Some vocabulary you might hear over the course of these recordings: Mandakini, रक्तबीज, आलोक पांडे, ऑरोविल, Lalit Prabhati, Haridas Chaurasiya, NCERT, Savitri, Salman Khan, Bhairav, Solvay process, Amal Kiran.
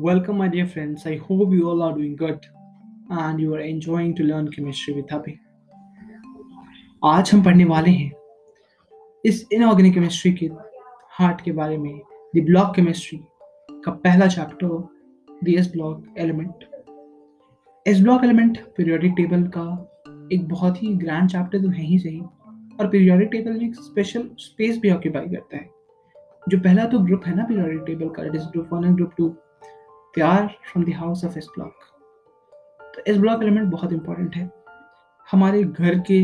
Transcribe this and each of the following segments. Welcome my dear friends, I hope you all are doing good and you are enjoying to learn chemistry with Abhi। आज हम पढ़ने वाले हैं इस inorganic chemistry के heart के बारे में, द ब्लॉक केमिस्ट्री का पहला chapter, the s block element. S block element periodic table का एक बहुत ही ग्रैंड चैप्टर तो है ही सही, और पीरियोडिक टेबल में एक स्पेशल स्पेस भी ऑक्यूपाई करता है। जो पहला तो ग्रुप है ना पीरियोडिक टेबल का, it is group 1 and group 2, they are from the house of s block. तो एस ब्लॉक एलिमेंट बहुत इंपॉर्टेंट है। हमारे घर के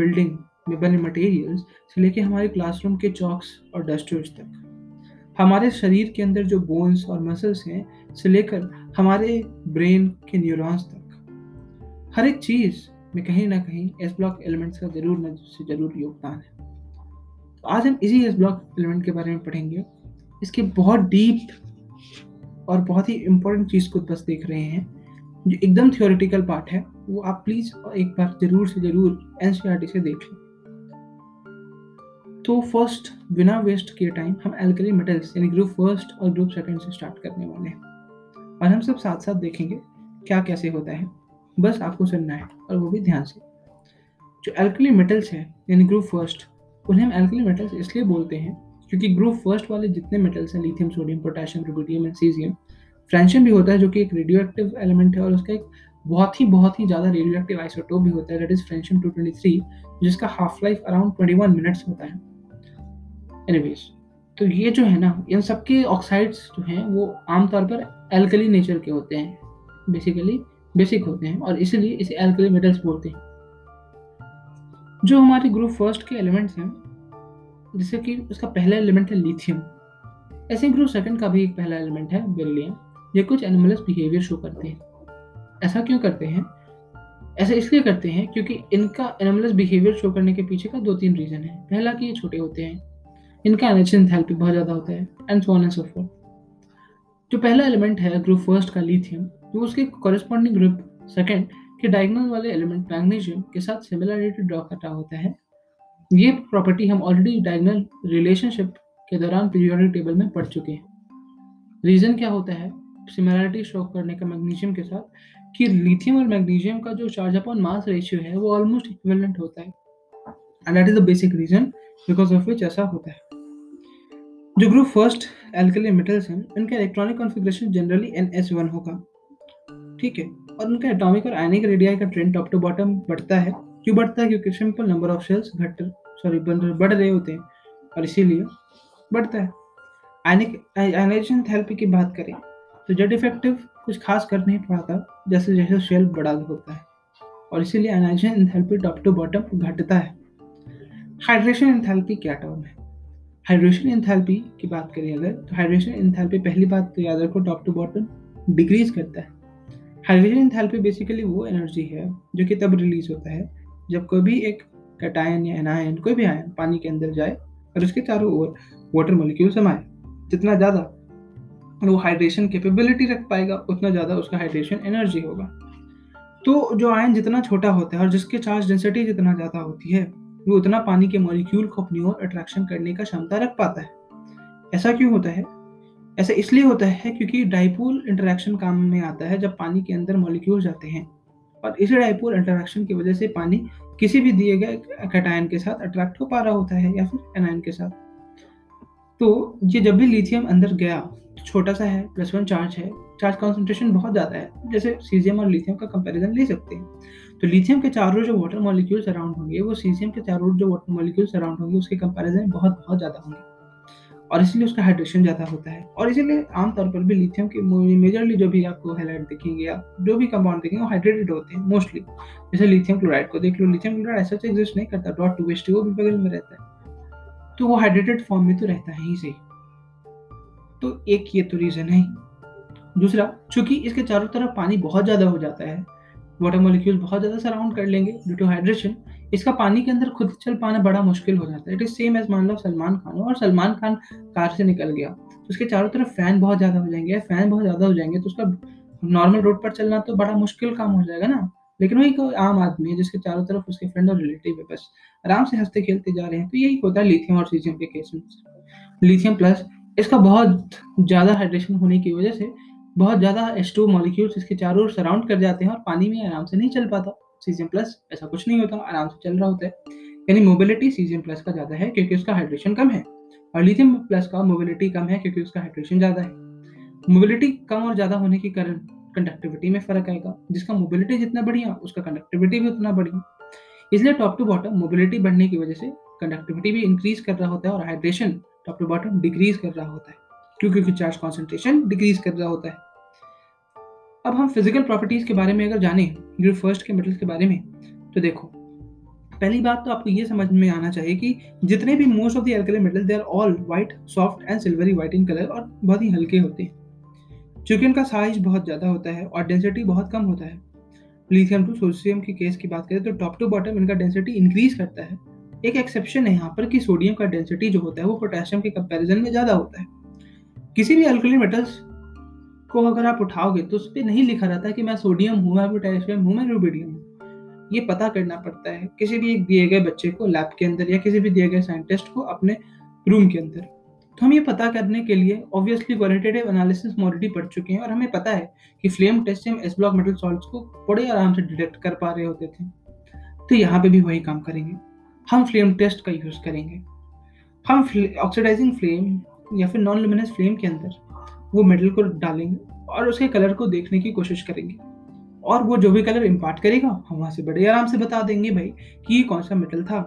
बिल्डिंग में बने मटेरियल्स से लेके हमारे क्लासरूम के चॉक्स और डस्टर्स तक, हमारे शरीर के अंदर जो बोन्स और मसल्स हैं से लेकर हमारे ब्रेन के न्यूरॉन्स तक, हर एक चीज़ में कहीं ना कहीं एस ब्लॉक एलिमेंट्स का ज़रूर न से ज़रूर योगदान है। तो आज हम इसी एस ब्लॉक एलिमेंट के बारे में पढ़ेंगे। इसके बहुत डीप और बहुत ही इम्पोर्टेंट चीज़ को बस देख रहे हैं, जो एकदम थियोरेटिकल पार्ट है, वो आप प्लीज़ एक बार ज़रूर से ज़रूर एनसीईआरटी से देख लें। तो फर्स्ट, बिना वेस्ट किए टाइम, हम एल्कली मेटल्स यानी ग्रुप फर्स्ट और ग्रुप सेकंड से स्टार्ट करने वाले हैं, और हम सब साथ साथ देखेंगे क्या कैसे होता है। बस आपको सुनना है, और वो भी ध्यान से। जो एल्कली मेटल्स हैं यानी ग्रुप फर्स्ट, उन्हें हम एल्कली मेटल्स इसलिए बोलते हैं क्योंकि ग्रुप फर्स्ट वाले जितने मेटल्स हैं, lithium, sodium, potassium, rubidium and caesium, francium भी होता है जो कि एक रेडियो एक्टिव एलिमेंट है, और उसका एक बहुत ही ज़्यादा रेडियो एक्टिव आइसोटोप भी होता है, दैट इज फ्रेंशियम 223, जिसका हाफ लाइफ अराउंड 21 मिनट्स होता है। एनीवेज, तो ये जो है ना, इन सबके ऑक्साइड्स जो हैं वो आमतौर पर एल्कली नेचर के होते हैं, बेसिकली बेसिक होते हैं, और इसीलिए इसे एल्कली मेटल्स बोलते हैं। जो हमारे ग्रुप फर्स्ट के एलिमेंट्स हैं, जैसे कि उसका पहला एलिमेंट है लिथियम, ऐसे ग्रुप सेकंड का भी एक पहला एलिमेंट है बेरिलियम। ये कुछ एनिमल्स बिहेवियर शो करते हैं। ऐसा क्यों करते हैं? ऐसा इसलिए करते हैं क्योंकि इनका एनिमल्स बिहेवियर शो करने के पीछे का 2-3 रीज़न है। पहला कि ये छोटे होते हैं, इनका एनर्जी एंथैल्पी बहुत ज़्यादा होता है, and so on and so forth. जो पहला एलिमेंट है ग्रुप फर्स्ट का लिथियम, वो उसके कॉरेस्पॉन्डिंग ग्रुप सेकेंड के डायगोनल वाले एलिमेंट मैग्नीशियम के साथ सिमिलरिटी ड्रॉ करता होता है। ये प्रॉपर्टी हम ऑलरेडी डायगोनल रिलेशनशिप के दौरान पीरियोडिक टेबल में पढ़ चुके हैं। रीज़न क्या होता है सिमिलरिटी शो करने का मैग्नीशियम के साथ, कि लिथियम और मैग्नीशियम का जो चार्ज अपॉन मास रेशियो है वो ऑलमोस्ट इक्विवेलेंट होता है, and that is the basic reason because of which ऐसा होता है। जो ग्रुप फर्स्ट एल्कली मेटल्स हैं, उनका इलेक्ट्रॉनिक कॉन्फिगरेशन जनरली NH1 होगा, ठीक है, और उनका एटॉमिक और आयनिक रेडियाई का ट्रेंड टॉप टू बॉटम बढ़ता है। क्यों बढ़ता है? क्योंकि सिंपल नंबर ऑफ सेल्स बढ़ रहे होते हैं, और इसीलिए बढ़ता है। आयनाइजेशन थेरेपी की बात करें तो जेड इफेक्टिव कुछ खास कर नहीं पड़ता, जैसे जैसे शेल बड़ा होता है, और इसीलिए ionization enthalpy top to bottom घटता है। हाइड्रेशन एंथैल्पी क्या टर्म है? हाइड्रेशन एंथैल्पी की बात करें अगर, तो हाइड्रेशन एंथैल्पी पहली बात तो याद रखो टॉप टू बॉटम डिक्रीज करता है। हाइड्रेशन एंथैल्पी बेसिकली वो एनर्जी है जो कि तब रिलीज होता है जब कोई भी एक कैटायन या एनायन, कोई भी आयन पानी के अंदर जाए और उसके चारों ओर वाटर मॉलिक्यूल समाए। जितना ज़्यादा वो हाइड्रेशन कैपेबिलिटी रख पाएगा, उतना ज़्यादा उसका हाइड्रेशन एनर्जी होगा। तो जो आयन जितना छोटा होता है और जिसके चार्ज डेंसिटी जितना ज़्यादा होती है, वो उतना पानी के मॉलिक्यूल को अपनी ओर अट्रैक्शन करने का क्षमता रख पाता है। ऐसा क्यों होता है? ऐसा इसलिए होता है क्योंकि डाइपोल इंटरेक्शन काम में आता है जब पानी के अंदर मॉलिक्यूल जाते हैं, और इसी डाइपोल इंटरेक्शन की वजह से पानी किसी भी दिए गए कैटायन के साथ अट्रैक्ट हो पा रहा होता है, या फिर एनायन के साथ। तो ये जब भी लिथियम अंदर गया, छोटा सा है, +1 चार्ज है, चार्ज कॉन्सेंट्रेशन बहुत ज़्यादा है, जैसे सीजियम और लिथियम का कंपैरिजन ले सकते हैं। तो लिथियम के चारों जो वाटर मॉलिक्यूल सराउंड होंगे, वो सीजियम के चारों जो वाटर मॉलिक्यूल सराउंड होंगे उसके कंपैरिजन बहुत ज़्यादा होंगे, और इसलिए उसका हाइड्रेशन ज़्यादा होता है। और इसीलिए आमतौर पर भी लिथियम के मेजरली जो भी आपको हैलाइड दिखेंगे या जो भी कंपाउंड देखेंगे वो हाइड्रेटेड होते हैं मोस्टली। जैसे लिथियम क्लोराइड को देख लो, लिथियम क्लोराइड ऐसा तो एग्जिस्ट नहीं करता, डॉट टू एच2ओ भी बगल में रहता है, तो वो हाइड्रेटेड फॉर्म में तो रहता है ही सही। तो एक ये तो रीज़न है। दूसरा, चूँकि इसके चारों तरफ पानी बहुत ज़्यादा हो जाता है, वाटर मॉलिक्यूल्स बहुत ज़्यादा सराउंड कर लेंगे ड्यू टू हाइड्रेशन, इसका पानी के अंदर खुद चल पाना बड़ा मुश्किल हो जाता है। इट इज सेम एज मान लो सलमान खान, और सलमान खान कार से निकल गया तो उसके चारों तरफ फैन बहुत ज़्यादा हो जाएंगे, तो उसका नॉर्मल रोड पर चलना तो बड़ा मुश्किल काम हो जाएगा ना। लेकिन वही कोई आम आदमी है जिसके चारों तरफ उसके फ्रेंड और रिलेटिव है, बस आराम से हंसते खेलते जा रहे हैं। तो यही होता है लिथियम और सीजियम के केस में। लिथियम प्लस इसका बहुत ज़्यादा हाइड्रेशन होने की वजह से बहुत ज़्यादा H2 मॉलिक्यूल्स इसके चारों ओर सराउंड कर जाते हैं और पानी में आराम से नहीं चल पाता। सीजियम प्लस ऐसा कुछ नहीं होता, आराम से चल रहा होता है। यानी मोबिलिटी सीजियम प्लस का ज़्यादा है क्योंकि उसका हाइड्रेशन कम है, और लिथियम प्लस का मोबिलिटी कम है क्योंकि उसका हाइड्रेशन ज़्यादा है। मोबिलिटी कम और ज़्यादा होने के कारण कंडक्टिविटी में फ़र्क आएगा, जिसका मोबिलिटी जितना बढ़िया उसका कंडक्टिविटी भी उतना बढ़िया। इसलिए टॉप टू बॉटम मोबिलिटी बढ़ने की वजह से कंडक्टिविटी भी इंक्रीज कर रहा होता है और hydration top to bottom decrease कर रहा होता है, क्योंकि चार्ज कॉन्सेंट्रेशन डिक्रीज कर रहा होता है। अब हम फिजिकल प्रॉपर्टीज के बारे में अगर जाने ग्रुप फर्स्ट के मेटल्स के बारे में, तो देखो पहली बात तो आपको ये समझ में आना चाहिए कि जितने भी most of the alkali metals they are all white, soft and silvery white in colour और बहुत ही हल्के होते हैं। चूंकि इनका साइज बहुत ज़्यादा होता है और डेंसिटी बहुत कम होता है। लिथियम टू सोडियम के केस की बात करें तो टॉप टू बॉटम इनका डेंसिटी इंक्रीज करता है। एक एक्सेप्शन है यहाँ पर कि सोडियम का डेंसिटी जो होता है वो पोटेशियम के कंपैरिजन में ज़्यादा होता है। किसी भी अल्कली मेटल्स को अगर आप उठाओगे तो उस पर नहीं लिखा रहता कि मैं सोडियम हूँ, मैं पोटेशियम हूँ, मैं रूबिडियम हूँ। ये पता करना पड़ता है किसी भी एक दिए गए बच्चे को लैब के अंदर या किसी भी दिए गए साइंटिस्ट को अपने रूम के अंदर। तो हम ये पता करने के लिए ऑब्वियसली क्वालिटेटिव एनालिसिस ऑलरेडी पढ़ चुके हैं और हमें पता है कि फ्लेम टेस्ट से हम एस ब्लॉक मेटल सॉल्ट्स को बड़े आराम से डिटेक्ट कर पा रहे होते थे। तो यहाँ पे भी वही काम करेंगे, हम फ्लेम टेस्ट का यूज़ करेंगे। हम ऑक्सीडाइजिंग फ्लेम या फिर नॉन ल्यूमिनेस फ्लेम के अंदर वो मेटल को डालेंगे और उसके कलर को देखने की कोशिश करेंगे, और वो जो भी कलर इम्पार्ट करेगा हम वहाँ से बड़े आराम से बता देंगे भाई कि ये कौन सा मेटल था।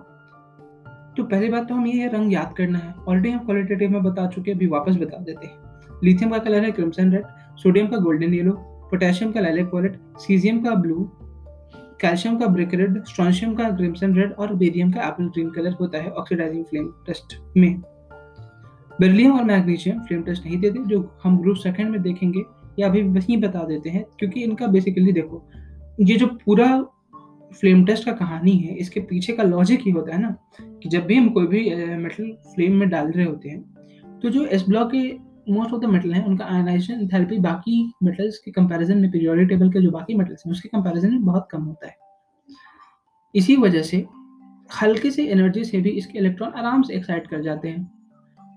तो पहली बात तो हमें ये रंग याद करना है, ऑलरेडी हम क्वालिटेटिव में बता चुके हैं, अभी वापस बता देते हैं। लिथियम का कलर है क्रिम्सन रेड, सोडियम का गोल्डन येलो, पोटेशियम का लैलेक वॉलेट, सीजियम का ब्लू, कैल्शियम का ब्रिक रेड, स्ट्रॉन्शियम का क्रिम्सन रेड और बेरियम का एप्पल ग्रीन कलर होता है ऑक्सीडाइजिंग फ्लेम टेस्ट में। बेरिलियम और मैग्नीशियम फ्लेम टेस्ट नहीं देते, जो हम ग्रुप सेकेंड में देखेंगे, या अभी वही बता देते हैं, क्योंकि इनका बेसिकली देखो ये जो पूरा फ्लेम टेस्ट का कहानी है इसके पीछे का लॉजिक ही होता है ना कि जब भी हम कोई भी मेटल फ्लेम में डाल रहे होते हैं तो जो एस ब्लॉक के मोस्ट ऑफ द मेटल हैं उनका आयनाइजेशन थेरेपी बाकी मेटल्स के कंपैरिजन में पीरियोडिक टेबल के जो बाकी मेटल्स हैं उसके कंपैरिजन में बहुत कम होता है। इसी वजह से हल्के से एनर्जी से भी इसके इलेक्ट्रॉन आराम से एक्साइट कर जाते हैं,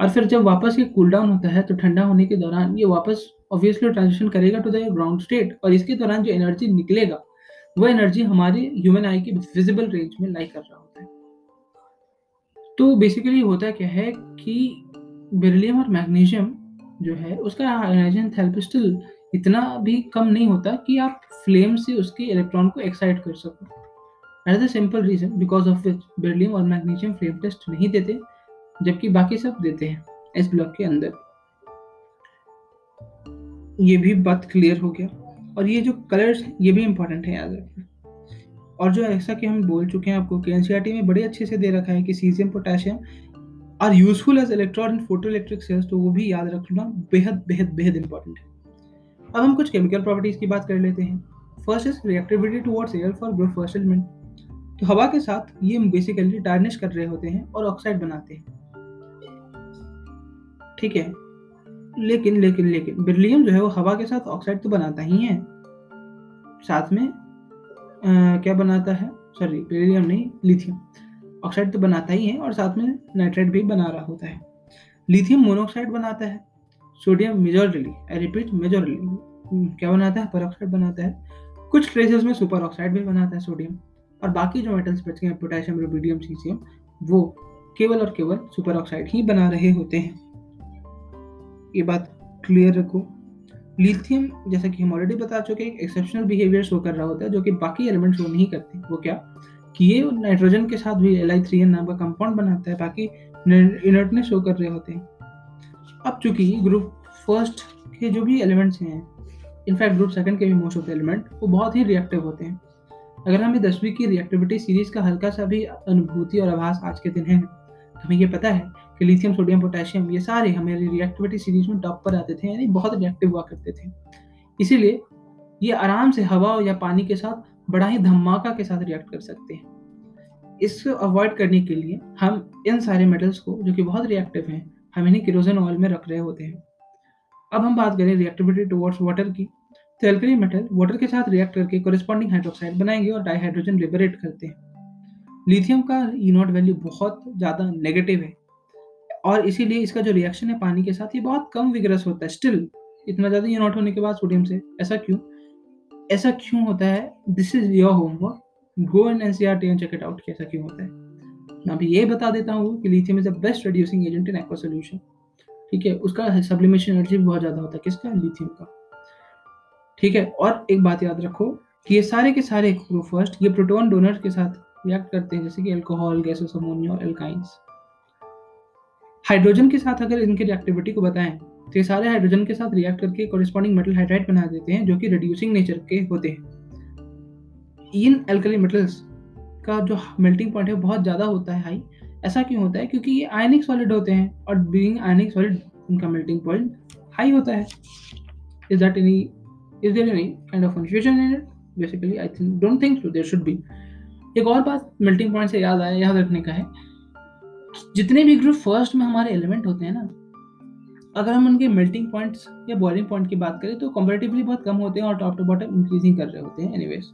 और फिर जब वापस ये कूल डाउन होता है तो ठंडा होने के दौरान ये वापस ऑब्वियसली ट्रांजिशन करेगा टू द ग्राउंड स्टेट, और इसके दौरान जो एनर्जी निकलेगा वो एनर्जी हमारे ह्यूमन आई की विजिबल रेंज में लाई कर रहा होता है। तो बेसिकली होता क्या है कि बेरिलियम और मैग्नीशियम जो है उसका आयनाइजेशन थेरेपी स्टिल इतना भी कम नहीं होता कि आप फ्लेम से उसके इलेक्ट्रॉन को एक्साइट कर सको। At the simple reason because of which beryllium और मैग्नीशियम फ्लेम टेस्ट नहीं देते, जबकि बाकी सब देते हैं इस ब्लॉक के अंदर। ये भी बात क्लियर हो गया, और ये जो कलर्स ये भी इम्पोर्टेंट है याद रखना। और जो ऐसा कि हम बोल चुके हैं आपको कि एनसीईआरटी में बड़े अच्छे से दे रखा है कि caesium potassium are useful as electron and photo electric cells, तो वो भी याद रखना बेहद बेहद बेहद इंपॉर्टेंट है। अब हम कुछ केमिकल प्रॉपर्टीज की बात कर लेते हैं। First is reactivity towards air for group first element. तो हवा के साथ ये बेसिकली टार्निश कर रहे होते हैं और ऑक्साइड बनाते हैं, ठीक है। लेकिन लेकिन लेकिन बेरिलियम जो है वो हवा के साथ ऑक्साइड तो बनाता ही है, साथ में क्या बनाता है, सॉरी बेरिलियम नहीं लिथियम ऑक्साइड तो बनाता ही है और साथ में नाइट्रेट भी बना रहा होता है। लिथियम मोनोऑक्साइड बनाता है, sodium majority, I repeat majority क्या बनाता है, परऑक्साइड बनाता है, कुछ ट्रेसेस में सुपर ऑक्साइड भी बनाता है सोडियम, और बाकी जो मेटल्स बच गए हैं पोटेशियम, रूबिडियम, सीसियम वो केवल और केवल सुपर ऑक्साइड ही बना रहे होते हैं। ये बात क्लियर रखो। लिथियम जैसा कि हम ऑलरेडी बता चुके हैं एक्सेप्शनल बिहेवियर शो कर रहा होता है जो कि बाकी एलिमेंट शो नहीं करते। वो क्या कि ये नाइट्रोजन के साथ भी Li3n नाम का कंपाउंड बनाता है, बाकी इनर्टनेस शो कर रहे होते हैं। अब चूंकि ग्रुप फर्स्ट के जो भी एलिमेंट्स हैं, इनफैक्ट ग्रुप सेकंड के भी मोस्ट ऑफ द एलिमेंट वो बहुत ही रिएक्टिव होते हैं। अगर हमें 10वीं की रिएक्टिविटी सीरीज का हल्का सा भी अनुभूति और आभास आज के दिन है, हमें ये पता है कि लिथियम, सोडियम, पोटेशियम ये सारे हमारी रिएक्टिविटी सीरीज में टॉप पर आते थे, यानी बहुत रिएक्टिव हुआ करते थे। इसीलिए ये आराम से हवा या पानी के साथ बड़ा ही धमाका के साथ रिएक्ट कर सकते हैं। इसको अवॉइड करने के लिए हम इन सारे मेटल्स को जो कि बहुत रिएक्टिव हैं हम इन्हें केरोसिन ऑयल में रख रहे होते हैं। अब हम बात करें रिएक्टिविटी टुवर्ड्स वाटर की, तो एल्कली मेटल वाटर के साथ रिएक्ट करके कोरिस्पॉन्डिंग हाइड्रोक्साइड बनाएंगे और डाईहाइड्रोजन लिबरेट करते हैं। लिथियम का E0 वैल्यू बहुत ज़्यादा नेगेटिव है और इसीलिए इसका जो रिएक्शन है पानी के साथ ये बहुत कम विगरस होता है। स्टिल इतना ज़्यादा ये नॉट होने के बाद सोडियम से, ऐसा क्यों होता है? This is your homework, go and NCERT and check it out कि ऐसा क्यों होता है। मैं अभी ये बता देता हूँ कि lithium is the best reducing agent in aqua solution, ठीक है। उसका सब्लिमेशन एनर्जी बहुत ज़्यादा होता है, किसका? लिथियम का, ठीक है। और एक बात याद रखो कि ये सारे के सारे फर्स्ट ये प्रोटॉन डोनर के साथ रिएक्ट करते हैं, जैसे कि अल्कोहल, गैसेस अमोनिया और एल्काइंस। हाइड्रोजन के साथ अगर इनकी रिएक्टिविटी को बताएं तो ये सारे हाइड्रोजन के साथ रिएक्ट करके कॉरेस्पॉन्डिंग मेटल हाइड्राइड बना देते हैं, जो कि रिड्यूसिंग नेचर के होते हैं। इन अल्कली मेटल्स का जो मेल्टिंग पॉइंट है बहुत ज़्यादा होता है हाई। ऐसा क्यों होता है? क्योंकि ये आयनिक सॉलिड होते हैं और बीइंग आयनिक सॉलिड इनका मेल्टिंग पॉइंट हाई होता है। Is there any kind of confusion in it? Basically, I think don't think so. There should be. एक और बात melting point से याद रखने का है, जितने भी ग्रुप फर्स्ट में हमारे एलिमेंट होते हैं ना, अगर हम उनके melting points या boiling point की बात करें तो comparatively बहुत कम होते हैं और top to bottom increasing कर रहे होते हैं। Anyways,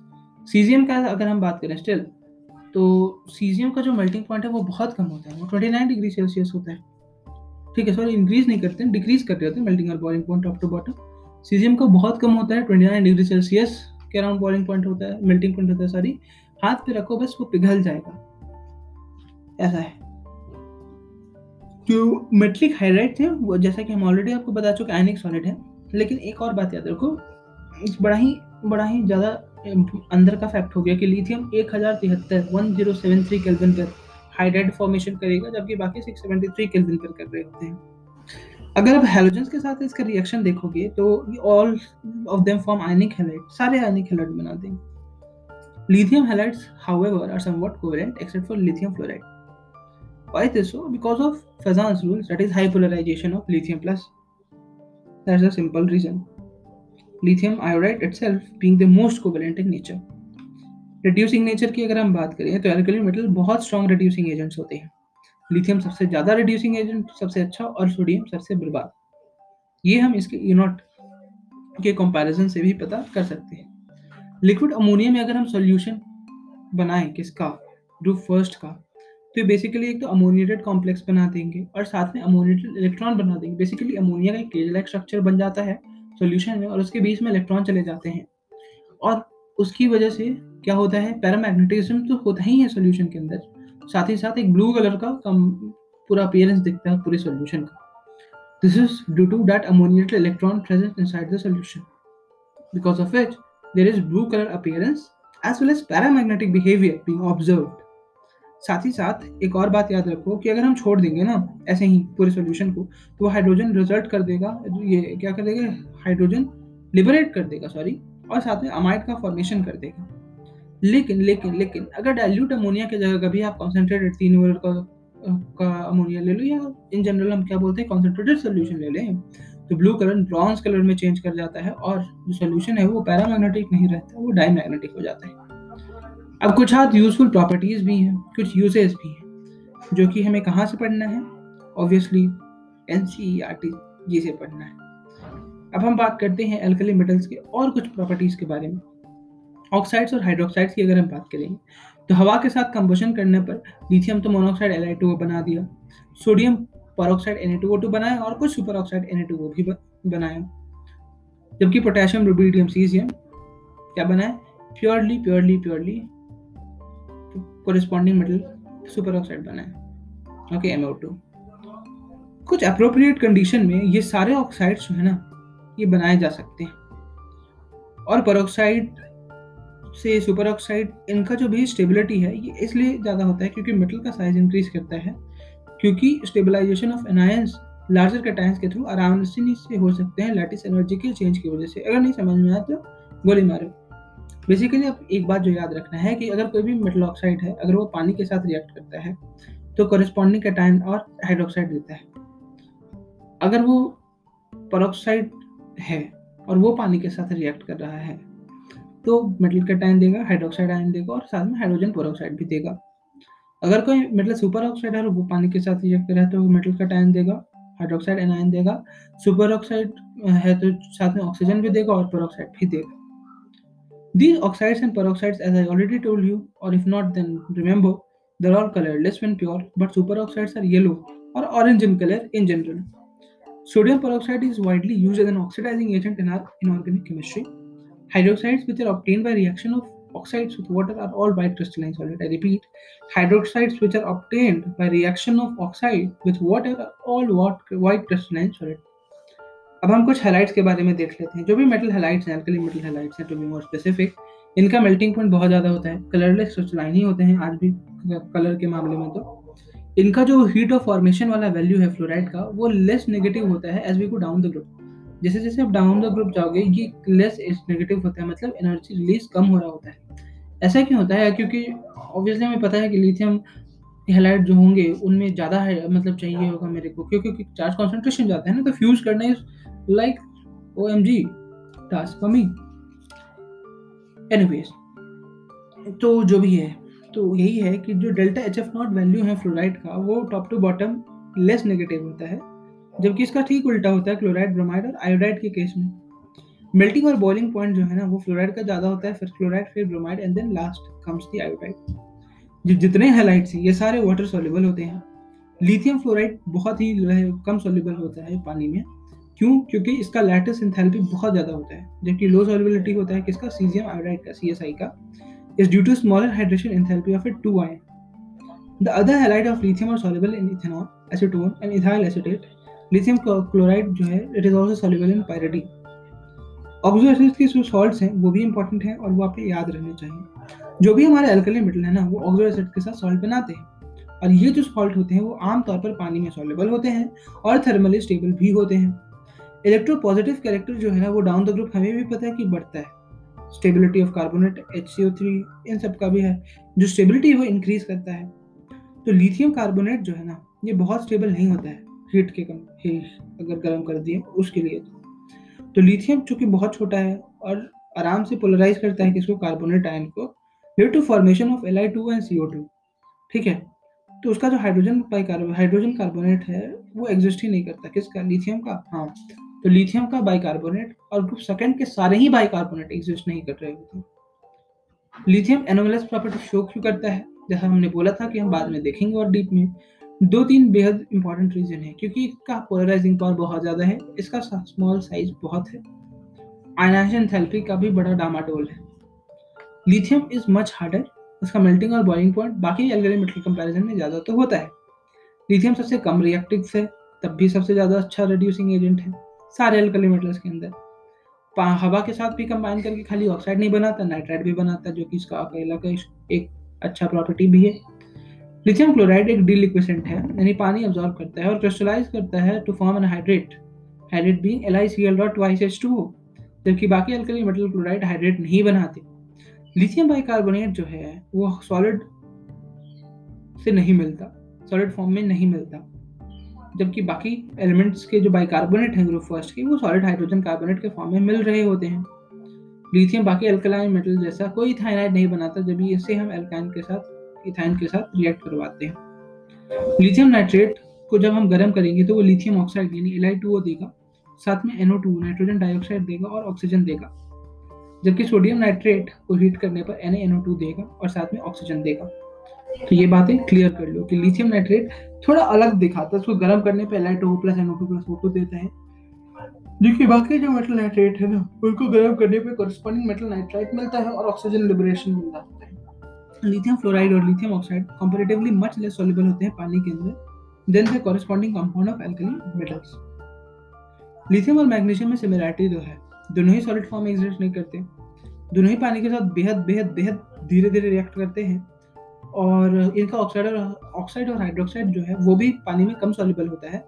cesium का अगर हम बात करें still, तो cesium का जो melting point है वो बहुत कम होता है, वो 29 डिग्री सेल्सियस होता है, ठीक है। सॉरी, इंक्रीज नहीं करते, डिक्रीज करते होते हैं मेल्टिंग और boiling point top to bottom. Caesium का बहुत कम होता है, 29 डिग्री सेल्सियस के अराउंड बॉइलिंग पॉइंट होता है, मेल्टिंग पॉइंट होता है। सॉरी, हाथ पे रखो बस वो पिघल जाएगा, ऐसा है। जो मेटलिक हाइड्राइड है वो, जैसा कि हम ऑलरेडी आपको बता चुके, आयनिक सॉलिड है। लेकिन एक और बात याद रखो, बड़ा ही ज़्यादा अंदर का फैक्ट हो गया कि लिथियम 1073 केल्विन पर हाइड्राइड फॉर्मेशन करेगा, जबकि बाकी 673 केल्विन पर कर रहे होते हैं। अगर आप हैलोजेंस के साथ इसका रिएक्शन देखोगे तो all of them form ionic halide, सारे आयनिक हैलाइड बना देंगे। Lithium halides however are somewhat covalent except for lithium fluoride. Why this so? Because of Fajans rule, that is high polarisation of lithium plus. That's a simple reason, lithium iodide itself being the most covalent in nature. Reducing nature की अगर हम बात करें तो alkali metal बहुत strong reducing agents होते हैं। Lithium सबसे ज़्यादा रिड्यूसिंग एजेंट, सबसे अच्छा, और सोडियम सबसे बर्बाद। ये हम इसके E0 के कंपैरिजन से भी पता कर सकते हैं। लिक्विड अमोनिया में अगर हम सॉल्यूशन बनाएं किसका, ग्रुप फर्स्ट का, तो बेसिकली एक तो अमोनिएटेड कॉम्प्लेक्स बना देंगे और साथ में अमोनिएटेड इलेक्ट्रॉन बना देंगे। बेसिकली अमोनिया का एक केज-लाइक स्ट्रक्चर बन जाता है सॉल्यूशन में और उसके बीच में इलेक्ट्रॉन चले जाते हैं, और उसकी वजह से क्या होता है, पैरामैग्नेटिज्म तो होता ही है सॉल्यूशन के अंदर, साथ ही साथ एक ब्लू कलर का पूरा अपीयरेंस दिखता है पूरे सॉल्यूशन का। This is due to that ammoniated electron present inside the solution, because of which there is blue colour appearance as well as paramagnetic behaviour being observed. साथ ही साथ एक और बात याद रखो कि अगर हम छोड़ देंगे ना ऐसे ही पूरे सॉल्यूशन को, तो हाइड्रोजन रिजल्ट कर देगा, ये क्या कर देगा, हाइड्रोजन लिबरेट कर देगा, सॉरी, और साथ में अमाइड का फॉर्मेशन कर देगा। लेकिन लेकिन लेकिन अगर डाइल्यूट अमोनिया की जगह कभी आप कॉन्सेंट्रेटेड 3 मोलर का अमोनिया ले लो, या इन जनरल हम क्या बोलते हैं, कॉन्सेंट्रेटेड सोल्यूशन ले लें, तो ब्लू कलर ब्रॉन्ज कलर में चेंज कर जाता है और जो सोल्यूशन है वो पैरामैग्नेटिक नहीं रहता, वो डायमैग्नेटिक हो जाता है। अब कुछ हाथ यूजफुल प्रॉपर्टीज़ भी हैं, कुछ यूजेस भी हैं, जो कि हमें कहाँ से पढ़ना है, ऑब्वियसली एनसीईआरटी जी से पढ़ना है। अब हम बात करते हैं अल्कली मेटल्स के और कुछ प्रॉपर्टीज़ के बारे में। ऑक्साइड्स और हाइड्रोक्साइड्स की अगर हम बात करेंगे तो हवा के साथ कंबशन करने पर लिथियम तो मोनोऑक्साइड Li2O बना दिया, सोडियम परऑक्साइड Na2O2 बनाया और कुछ सुपर ऑक्साइड Na2O भी बनाया, जबकि पोटेशियम, रुबिडियम, सीजियम क्या बनाया, purely corresponding metal super oxide बनाया, ओके, MO2। कुछ अप्रोप्रिएट कंडीशन में ये सारे ऑक्साइड्स जो है ना, ये बनाए जा सकते हैं, और परऑक्साइड से सुपर ऑक्साइड इनका जो भी स्टेबिलिटी है ये इसलिए ज़्यादा होता है क्योंकि मेटल का साइज इंक्रीज करता है, क्योंकि stabilization of anions larger cations के थ्रू आराम से हो सकते हैं लैटिस एनर्जी के चेंज की वजह से। अगर नहीं समझ में आया तो गोली मारो। बेसिकली अब एक बात जो याद रखना है कि अगर कोई भी मेटल ऑक्साइड है, अगर वो पानी के साथ रिएक्ट करता है तो कॉरेस्पॉन्डिंग कैटायन और हाइड्रोक्साइड देता है। अगर वो परऑक्साइड है और वो पानी के साथ रिएक्ट कर रहा है तो मेटल कैटायन देगा, हाइड्रोक्साइड आयन देगा और साथ में हाइड्रोजन परऑक्साइड भी देगा। अगर कोई मेटल सुपर ऑक्साइड है और वो पानी के साथ रिएक्ट कर रहा है तो मेटल कैटायन देगा, हाइड्रोक्साइड आयन देगा, सुपर ऑक्साइड है तो साथ में ऑक्सीजन भी देगा और परऑक्साइड भी देगा। These oxides and peroxides as I already told you, और if not then remember they are all colourless when pure, but super oxides are yellow और orange in colour in general. Sodium peroxide is widely used as an oxidizing agent in our inorganic chemistry. Hydroxides, which are obtained by reaction of oxides with water, are all white crystalline solid. I repeat, hydroxides, which are obtained by reaction of oxide with water, are all white crystalline solid. अब हम कुछ halides के बारे में देख लेते हैं। जो भी मेटल हैलाइड्स हैं, अल्कली मेटल हैलाइड्स हैं टू बी मोर स्पेसिफिक, इनका मेल्टिंग पॉइंट बहुत ज़्यादा होता है। कलरलेस क्रिस्टलाइन ही होते हैं आज भी कलर के मामले में। तो इनका जो हीट ऑफ फॉर्मेशन वाला वैल्यू है फ्लोराइड का, वो लेस नेगेटिव होता है as we go down the group. जैसे जैसे आप डाउन द ग्रुप जाओगे, ये लेस नेगेटिव होता है, मतलब एनर्जी रिलीज कम हो रहा होता है। ऐसा क्यों होता है? क्योंकि ऑब्वियसली हमें पता है कि लिथियम हैलाइड जो होंगे उनमें ज़्यादा मतलब चाहिए होगा मेरे को, क्योंकि चार्ज कॉन्सेंट्रेशन ज़्यादा है ना, तो फ्यूज़ करना is like OMG task for me. Anyways, तो जो भी है, तो यही है कि जो डेल्टा HF0 वैल्यू है फ्लोराइड का, वो top to bottom less negative होता है, जबकि इसका ठीक उल्टा होता है क्लोराइड, ब्रोमाइड और आयोडाइड के केस में। मेल्टिंग और बॉइलिंग पॉइंट जो है ना, वो फ्लोराइड का ज़्यादा होता है, फिर क्लोराइड, फिर bromide and then last comes the iodide. जितने हैलाइड्स हैं ये सारे वाटर सॉल्युबल होते हैं। लिथियम फ्लोराइड बहुत ही कम सॉल्युबल होता है पानी में। क्यों? क्योंकि इसका लैटिस एंथैल्पी बहुत ज़्यादा होता है, जबकि लो सॉल्युबिलिटी होता है किसका? सीजियम आयोडाइड का, CSI का। Is due to smaller hydration enthalpy of a 2 ion. The other halide of lithium are soluble in ethanol, acetone and ethyl acetate. Lithium chloride जो है, it is also soluble in pyridine. Oxo acids के जो salts हैं वो भी important हैं और वो आपको याद रहने चाहिए। जो भी हमारे अल्कली मेटल है ना, वो ऑक्सो एसिड के साथ सॉल्ट बनाते हैं, और ये जो सॉल्ट होते हैं वो आमतौर पर पानी में सॉल्युबल होते हैं और थर्मली स्टेबल भी होते हैं। इलेक्ट्रोपॉजिटिव कैरेक्टर जो है ना, वो डाउन द ग्रुप हमें भी पता है कि बढ़ता है। स्टेबिलिटी ऑफ कार्बोनेट, HCO3, इन सब का भी है, जो स्टेबिलिटी वो इंक्रीज करता है। तो लिथियम कार्बोनेट जो है ना, ये बहुत स्टेबल नहीं होता है हीट के अगर गर्म कर दिए उसके लिए। तो लिथियम चूँकि बहुत छोटा है और आराम से पोलराइज करता है किसको? कार्बोनेट आयन को, due to formation of Li2 and CO2। ठीक है, तो उसका जो हाइड्रोजन कार्बोनेट है वो एग्जिस्ट ही नहीं करता। किसका? लिथियम का। हाँ, तो लिथियम का बाइकार्बोनेट और ग्रुप सेकंड के सारे ही बाइकार्बोनेट एग्जिस्ट नहीं कर रहे होते। लिथियम एनोमलस प्रॉपर्टी शो क्यों करता है? जैसा हमने बोला था कि हम बाद में देखेंगे और डीप में, 2-3 बेहद इंपॉर्टेंट रीजन है। क्योंकि इसका पोलराइजिंग पावर बहुत ज़्यादा है, इसका स्मॉल साइज बहुत है, आयनाइजेशन एंथैल्पी का भी बड़ा डामाडोल है। लिथियम इज मच हार्डर, इसका मेल्टिंग और बॉइलिंग पॉइंट बाकी अल्कली मेटल कंपैरिजन में ज़्यादा तो होता है। लिथियम सबसे कम रिएक्टिव है, तब भी सबसे ज़्यादा अच्छा रिड्यूसिंग एजेंट है सारे अल्कली मेटल्स के अंदर। हवा के साथ भी कंबाइन करके खाली ऑक्साइड नहीं बनाता, नाइट्राइड भी बनाता, जो कि इसका अकेला का एक अच्छा प्रॉपर्टी भी है। लिथियम क्लोराइड एक डीलिक्विसेंट है, यानी पानी अब्जॉर्ब करता है और क्रिस्टलाइज करता है to form an hydrate being LiCl2 जबकि बाकी अल्कली मेटल क्लोराइड हाइड्रेट नहीं बनाते। लिथियम बाइकार्बोनेट जो है वो सॉलिड से नहीं मिलता, सॉलिड फॉर्म में नहीं मिलता, जबकि बाकी एलिमेंट्स के जो बाइकार्बोनेट हैं ग्रुप फर्स्ट के, वो सॉलिड हाइड्रोजन कार्बोनेट के फॉर्म में मिल रहे होते हैं। लिथियम बाकी अल्कलाइन मेटल जैसा कोई इथाइनाइड नहीं बनाता, जब इसे हम एल्काइन के साथ, इथाइन के साथ रिएक्ट करवाते हैं। लिथियम नाइट्रेट को जब हम गर्म करेंगे तो वो लिथियम ऑक्साइड यानी Li2O देगा, साथ में NO2 नाइट्रोजन डाइऑक्साइड देगा और ऑक्सीजन देगा, जबकि सोडियम नाइट्रेट को हीट करने पर NaNO2 देगा और साथ में ऑक्सीजन देगा। तो ये बातें क्लियर कर लो कि लिथियम नाइट्रेट थोड़ा अलग दिखाता है, उसको गर्म करने पर Li2O + NO2 + O2 देता है, जबकि बाकी जो मेटल नाइट्रेट है ना, उनको गर्म करने पर कॉरस्पॉन्डिंग मेटल नाइट्राइट मिलता है और ऑक्सीजन लिबरेशन मिलता है। लिथियम फ्लोराइड और lithium oxide comparatively much less soluble होते हैं पानी के अंदर than the corresponding compound of alkali metals. Lithium और मैग्नीशियम में सिमिलरिटी तो है, दोनों ही सॉलिड फॉर्म में एग्जिस्ट नहीं करते, दोनों ही पानी के साथ बेहद धीरे धीरे रिएक्ट करते हैं, और इनका ऑक्साइड और हाइड्रोक्साइड जो है वो भी पानी में कम सॉल्युबल होता है,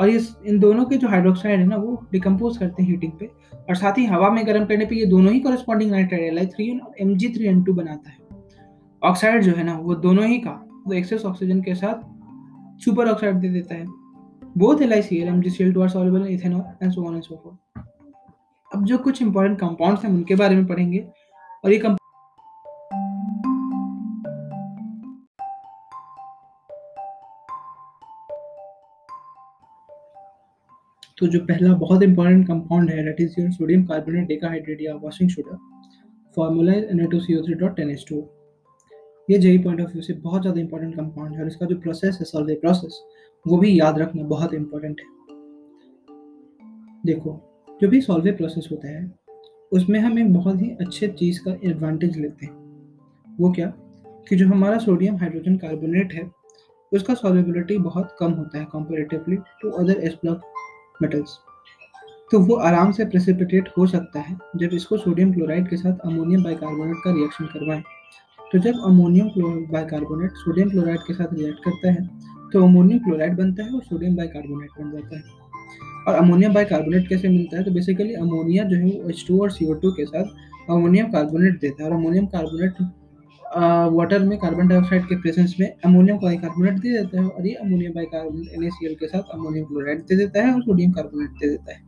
और इन दोनों के जो हाइड्रोक्साइड है ना, वो डिकम्पोज करते हैं हीटिंग पे, और साथ ही हवा में गर्म करने पे ये दोनों ही कॉरस्पॉन्डिंग नाइट्राइड Li3 और Mg3N2 बनाता है। ऑक्साइड जो है ना, वो दोनों ही का वो एक्सेस ऑक्सीजन के साथ सुपर ऑक्साइड दे देता है। Both LiCl, MgCl2 are soluble in ethanol and so on and so forth. अब जो कुछ इंपॉर्टेंट कंपाउंड्स हैं उनके बारे में पढ़ेंगे, और ये तो जो पहला बहुत इंपॉर्टेंट कंपाउंड है, that is your sodium carbonate decahydrate या washing soda. Formula is Na2CO3.10H2। ये जेई पॉइंट ऑफ व्यू से बहुत ज़्यादा इंपॉर्टेंट कंपाउंड है, और इसका जो प्रोसेस है, सॉल्वे प्रोसेस, वो भी याद रखना बहुत इंपॉर्टेंट है। देखो, जो भी सॉल्वे प्रोसेस होता है उसमें हम एक बहुत ही अच्छे चीज़ का एडवांटेज लेते हैं। वो क्या कि जो हमारा सोडियम हाइड्रोजन कार्बोनेट है उसका सॉल्वेबिलिटी बहुत कम होता है comparatively to other s plus metals, तो वो आराम से प्रेसिपिटेट हो सकता है जब इसको सोडियम क्लोराइड के साथ अमोनियम बाइकार्बोनेट का रिएक्शन करवाएं। तो जब अमोनियम बाइकार्बोनेट सोडियम क्लोराइड के साथ रिएक्ट करता है तो अमोनियम क्लोराइड बनता है और सोडियम बाइकार्बोनेट बन जाता है। और अमोनियम बाइकार्बोनेट कैसे मिलता है, तो बेसिकली अमोनिया जो है वो H2 और CO2 के साथ अमोनियम कार्बोनेट देता है और अमोनियम कार्बोनेट वाटर में कार्बन डाइऑक्साइड के प्रेजेंस में अमोनियम बाइकार्बोनेट दे देता है और ये अमोनियम बाइकार्बोनेट NaCl के साथ अमोनियम क्लोराइड दे देता है और सोडियम कार्बोनेट दे देता है।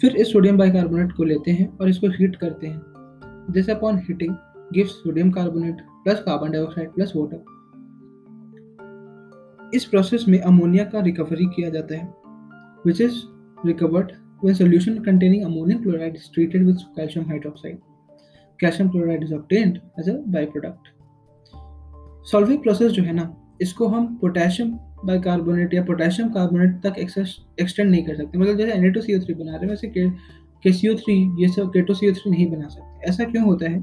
फिर इस सोडियम बाइकार्बोनेट को लेते हैं और इसको हीट करते हैं, जैसे upon heating gives sodium carbonate plus carbon dioxide plus water. इस प्रोसेस में अमोनिया का रिकवरी किया जाता है which is recovered when solution containing ammonium chloride is treated with calcium hydroxide. Calcium chloride is obtained as a byproduct. Solvay process जो है ना, इसको हम पोटेशियम बाइकार्बोनेट या पोटेशियम कार्बोनेट तक एक्सटेंड नहीं कर सकते। मतलब जैसे Na2CO3 बना रहे हैं वैसे KCO3 ये सब K2CO3 नहीं बना सकते। ऐसा क्यों होता है,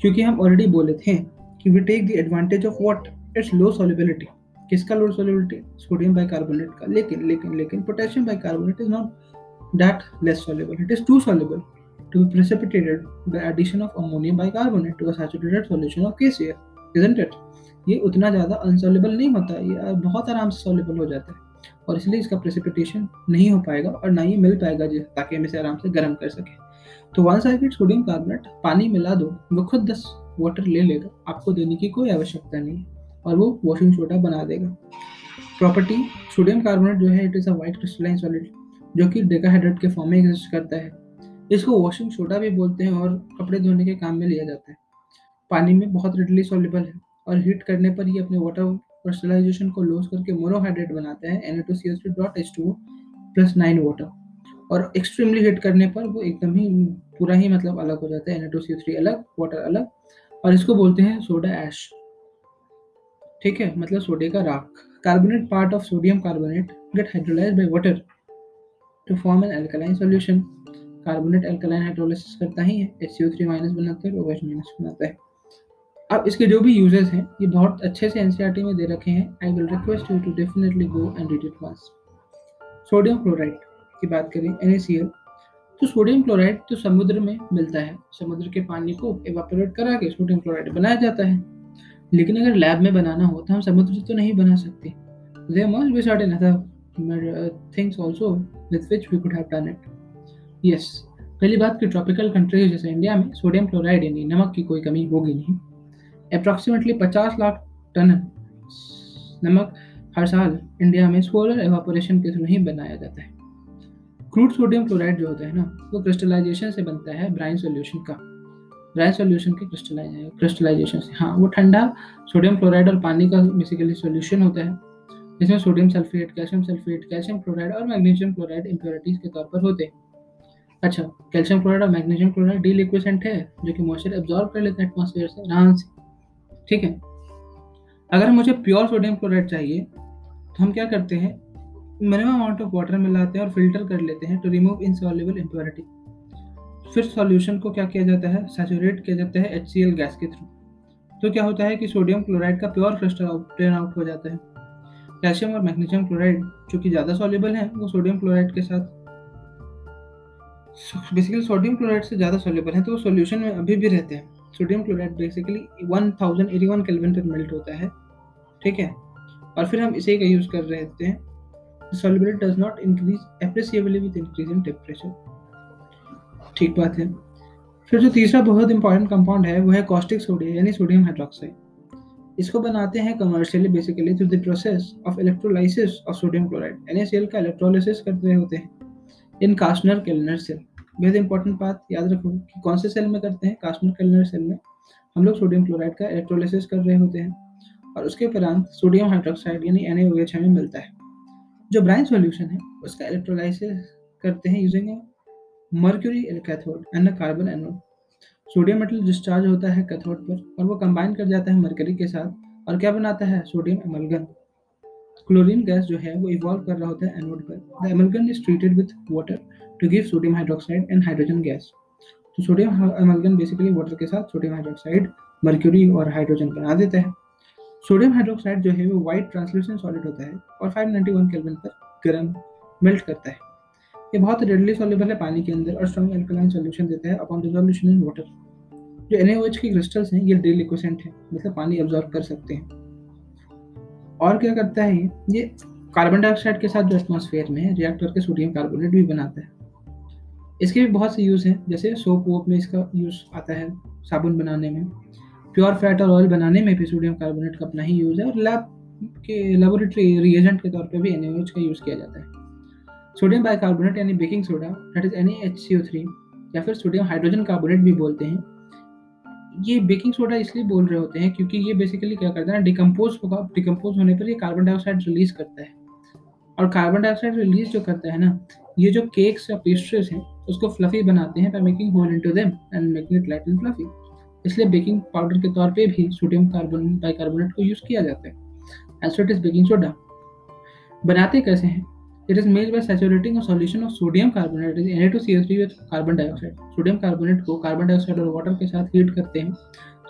क्योंकि हम ऑलरेडी बोले थे कि we take the advantage of what? Its low solubility. किसका लोड सॉल्युबिलिटी? सोडियम बाइकार्बोनेट का। लेकिन लेकिन लेकिन potassium bicarbonate is not that less soluble, it is too soluble to be precipitated by addition of ammonium bicarbonate to a saturated solution of KCl, isn't it? ये उतना ज़्यादा अनसॉल्युबल नहीं होता, ये बहुत आराम से सॉल्युबल हो जाता है और इसलिए इसका प्रेसिपिटेशन नहीं हो पाएगा और ना ही मिल पाएगा ताकि हम इसे आराम से गर्म कर सकें। तो वन साइडेड सोडियम कार्बोनेट पानी मिला दो, वो खुद 10 वाटर ले लेगा, आपको देने की कोई आवश्यकता नहीं और वो वॉशिंग सोडा बना देगा। प्रॉपर्टी, सोडियम कार्बोनेट जो है it is a white crystalline solid जो कि डेकाहाइड्रेट के फॉर्म में एग्जिस्ट करता है। इसको वॉशिंग सोडा भी बोलते हैं और कपड़े धोने के काम में लिया जाता है। पानी में बहुत रिडली सॉल्युबल है और हीट करने पर ये अपने वाटर क्रिस्टलाइजेशन को लॉस करके मोनोहाइड्रेट बनाता है Na2CO3.H2O प्लस 9 वाटर, और एक्सट्रीमली हीट करने पर वो एकदम ही पूरा ही मतलब अलग हो जाता है, Na2CO3 अलग, वाटर अलग, और इसको बोलते हैं सोडा ऐश। ठीक है, मतलब सोडे का राख। Carbonate part of sodium carbonate get hydrolysed by water to form an alkaline solution. Carbonate alkaline hydrolysis करता ही है, HCO3- बनाता है, OH- बनाता है। अब इसके जो भी यूजेस हैं ये बहुत अच्छे से NCERT में दे रखे हैं। I will request you to definitely go and read it once. Sodium chloride की बात करें, NaCl, तो सोडियम क्लोराइड तो समुद्र में मिलता है, समुद्र के पानी को एवापोरेट करा के सोडियम क्लोराइड बनाया जाता है। लेकिन अगर लैब में बनाना हो तो हम समुद्र से तो नहीं बना सकते। There must be certain other things also with which we could have done it. Yes, पहली बात कि ट्रॉपिकल कंट्रीज जैसे इंडिया में सोडियम क्लोराइड यानी नमक की कोई कमी होगी नहीं। अप्रॉक्सीमेटली 50 लाख टन नमक हर साल इंडिया में सोलर एवापोरेशन के थ्रू ही बनाया जाता है। क्रूड सोडियम क्लोराइड जो होता है ना, वो क्रिस्टलाइजेशन से बनता है ब्राइन सोल्यूशन का, ड्राई सॉल्यूशन के क्रिस्टलाइजेशन से। हाँ, वो ठंडा सोडियम क्लोराइड और पानी का बेसिकली सॉल्यूशन होता है, जिसमें सोडियम सल्फेट, कैल्शियम क्लोराइड और मैग्नीशियम क्लोराइड इम्प्योरिटीज के तौर पर होते हैं। अच्छा, कैल्शियम क्लोराइड और मैग्नीशियम क्लोराइड डीलिक्विसेंट है जो कि मॉइस्चर एब्जॉर्ब कर लेता है एटमॉस्फेयर से आराम से। ठीक है, अगर मुझे प्योर सोडियम क्लोराइड चाहिए तो हम क्या करते हैं, मिनिमम अमाउंट ऑफ वाटर मिलाते हैं और फिल्टर कर लेते हैं टू रिमूव इनसॉल्युबल इम्प्योरिटी। फिर सॉल्यूशन को क्या किया जाता है, सैचुरेट किया जाता है HCl गैस के थ्रू। तो क्या होता है कि सोडियम क्लोराइड का प्योर क्रिस्टल टर्न आउट हो जाता है। कैल्शियम और मैग्नीशियम क्लोराइड जो कि ज़्यादा सॉल्युबल हैं, वो सोडियम क्लोराइड के साथ बेसिकली सोडियम क्लोराइड से ज़्यादा सॉल्युबल हैं, तो वो सोल्यूशन में अभी भी रहते हैं। सोडियम क्लोराइड बेसिकली 1081 केल्विन पर मेल्ट होता है। ठीक है, और फिर हम इसी का यूज़ कर रहे होते हैं। Solubility does not increase appreciably with increase in temperature. ठीक बात है। फिर जो तीसरा बहुत इंपॉर्टेंट कंपाउंड है वो है कॉस्टिक सोडिया यानी सोडियम हाइड्रोक्साइड। इसको बनाते हैं commercially basically through the process of electrolysis of sodium chloride. NaCl का इलेक्ट्रोलाइसिस करते होते हैं इन कार्सनर केल्नर सेल। बहुत इंपॉर्टेंट बात याद रखो कि कौन से सेल में करते हैं, कार्सनर केल्नर सेल में हम लोग सोडियम क्लोराइड का इलेक्ट्रोलाइसिस कर रहे होते हैं और उसके उपरांत सोडियम हाइड्रोक्साइड यानी NaOH हमें मिलता है। जो ब्राइन सोल्यूशन है उसका इलेक्ट्रोलाइसिस करते हैं using mercury cathode and carbon anode. Sodium metal discharge होता है कैथोड पर और वो कंबाइन कर जाता है मर्क्यूरी के साथ और क्या बनाता है, सोडियम एमलगन। क्लोरीन गैस जो है वो इवॉल्व कर रहा होता है एनोड पर। The amalgam is treated with water to give sodium hydroxide and hydrogen gas. तो सोडियम एमलगन बेसिकली वाटर के साथ सोडियम हाइड्रोक्साइड, मर्क्यूरी और हाइड्रोजन बना देता है। सोडियम हाइड्रोक्साइड जो है वो वाइट ट्रांसल्यूसेंट सॉलिड होता है और 591 केल्विन पर गर्म मेल्ट करता है। ये बहुत रेडली सॉल्युबल है पानी के अंदर और स्ट्रॉन्ग एल्कलाइन सॉल्यूशन देता है अपॉन डिसोल्यूशन इन वाटर। जो NaOH के क्रिस्टल्स हैं ये डिलिक्विसेंट हैं, मतलब पानी एब्जॉर्ब कर सकते हैं। और क्या करता है ये कार्बन डाइऑक्साइड के साथ जो एटमॉस्फेयर में रिएक्ट करके सोडियम कार्बोनेट भी बनाता है। इसके भी बहुत से यूज़ हैं, जैसे सोप वोप में इसका यूज़ आता है, साबुन बनाने में, प्योर फैट और ऑयल बनाने में भी सोडियम कार्बोनेट का अपना ही यूज़ है और लैब के लेबोरेटरी रिएजेंट के तौर पर भी NaOH का यूज़ किया जाता है। सोडियम बाइकार्बोनेट यानी baking soda, that is NaHCO3, या फिर सोडियम हाइड्रोजन कार्बोनेट भी बोलते हैं। ये बेकिंग सोडा इसलिए बोल रहे होते हैं क्योंकि ये बेसिकली क्या करता है ना, डिकम्पोज होगा, डिकम्पोज होने पर ये कार्बन डाइऑक्साइड रिलीज करता है और कार्बन डाइऑक्साइड रिलीज जो करता है ना, ये जो केक्स या पेस्ट्रीज हैं उसको फ्लफी बनाते हैं by making hole into them and making it light and fluffy. इसलिए बेकिंग पाउडर के तौर पे भी सोडियम कार्बन बाइकार्बोनेट को यूज़ किया जाता है। As it is baking soda बनाते कैसे हैं? It is made by saturating a solution of sodium carbonate, it is Na2CO3 with carbon dioxide। Sodium carbonate को कार्बन डाइऑक्साइड और वाटर के साथ हीट करते हैं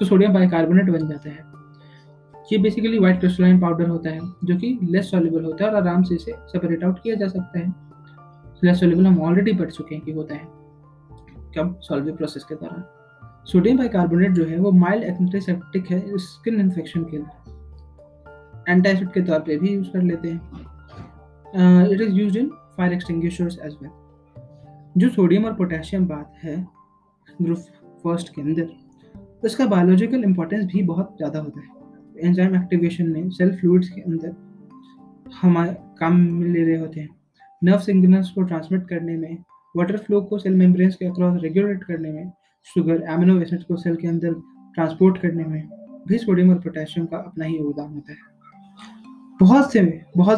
तो सोडियम बाइकार्बोनेट बन जाता है। ये बेसिकली वाइट क्रिस्टलाइन पाउडर होता है जो कि लेस सॉल्युबल होता है और आराम से इसे सेपरेट आउट किया जा सकता है। लेस सॉल्युबल हम ऑलरेडी पढ़ चुके हैं कि होता है कब, सॉल्वे प्रोसेस के दौरान। सोडियम बाइकार्बोनेट जो है वो माइल्ड एंटीसेप्टिक है स्किन इन्फेक्शन के लिए, एंटासिड के तौर पर भी यूज़ कर लेते हैं। It is used in fire extinguishers as well। जो सोडियम और पोटेशियम बात है ग्रुप फर्स्ट के अंदर, उसका बायोलॉजिकल इम्पोर्टेंस भी बहुत ज़्यादा होता है। एंजाइम एक्टिवेशन में सेल फ्लूइड्स के अंदर हमारे काम ले रहे होते हैं। नर्व सिग्नल्स को ट्रांसमिट करने में, वाटर फ्लो को सेल मेम्ब्रेन्स के अक्रॉस रेगुलेट करने में, शुगर एमिनो एसिड्स को सेल के अंदर ट्रांसपोर्ट करने में भी सोडियम और पोटेशियम का अपना ही योगदान होता है। बहुत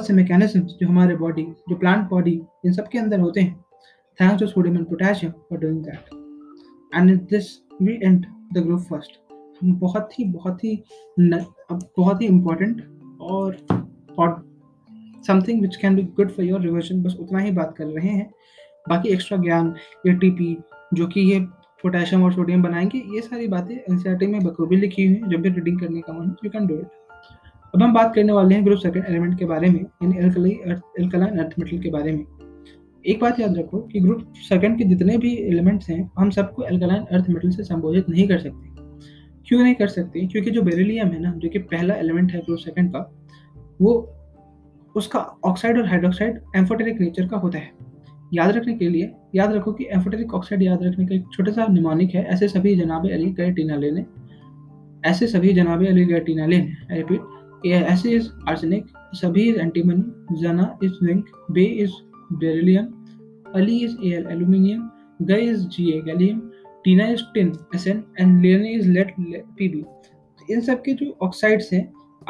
से मैकेनिज्म्स जो हमारे बॉडी, जो प्लांट बॉडी, इन सब के अंदर होते हैं, thanks to sodium and potassium for doing that. And in this we and the group first. हम बहुत ही इम्पोर्टेंट और something which can be good for your revision, बस उतना ही बात कर रहे हैं। बाकी एक्स्ट्रा ज्ञान, ATP जो कि ये पोटेशियम और सोडियम बनाएंगे, ये सारी बातें NCERT में बखूबी लिखी हुई हैं। जब भी रीडिंग करने का मन, यू कैन डू इट। अब हम बात करने वाले हैं ग्रुप सेकंड एलिमेंट के बारे में, यानी एल्कलाइन अर्थ मेटल के बारे में। एक बात याद रखो कि ग्रुप सेकंड के जितने भी एलिमेंट्स हैं, हम सबको एल्कलाइन अर्थ मेटल से संबोधित नहीं कर सकते। क्यों नहीं कर सकते? क्योंकि जो बेरिलियम है ना, जो कि पहला एलिमेंट है ग्रुप सेकंड का, वो उसका ऑक्साइड और हाइड्रोक्साइड एम्फोटेरिक नेचर का होता है। याद रखने के लिए याद रखो कि एम्फोटेरिक ऑक्साइड याद रखने का एक छोटा सा निमोनिक है, ऐसे सभी जनाब अली कैटीना लेने, ऐसे सभी जनाब अली कैटीना लेने। आई रिपीट, ऐसे इज आर्सेनिक, सभी इज एंटीमनी, जना इज जिंक, बे is beryllium, Ali is Al aluminium, ग is Ga gallium, Tina is tin Sn and लेने इज लेड Pb। इन सब के जो ऑक्साइड्स हैं,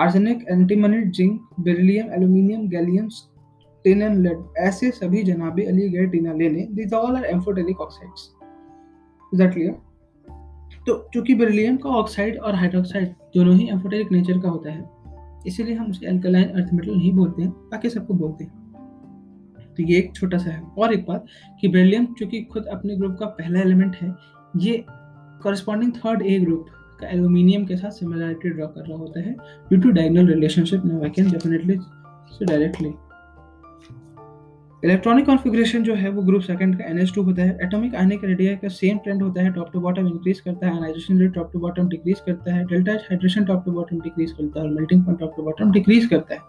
arsenic, antimony, zinc, beryllium, aluminium, gallium, tin and lead, ऐसे सभी जनाबे अली गए टीना लेने, these all are amphoteric oxides. Is that clear? तो चूंकि बेरिलियम का ऑक्साइड और हाइड्रोक्साइड दोनों ही एम्फोटेरिक नेचर का होता है, इसीलिए हम उसे एल्कलाइन अर्थ मेटल नहीं बोलते हैं, बाकी सबको बोलते हैं। तो ये एक छोटा सा है। और एक बात कि बेरिलियम चूँकि खुद अपने ग्रुप का पहला एलिमेंट है, ये कॉरस्पॉन्डिंग थर्ड ए ग्रुप का एल्यूमिनियम के साथ सिमिलरिटी ड्रॉ कर रहा होता है due to diagonal relationship. Now I can definitely say directly electronic configuration जो है वो ग्रुप सेकंड का NH2 होता है। एटॉमिक आयनिक रेडियस का सेम ट्रेंड होता है, टॉप टू बॉटम इंक्रीज करता है, ionization rate top to bottom decrease करता है, delta hydration top to bottom decrease करता है और melting point top to bottom decrease करता है।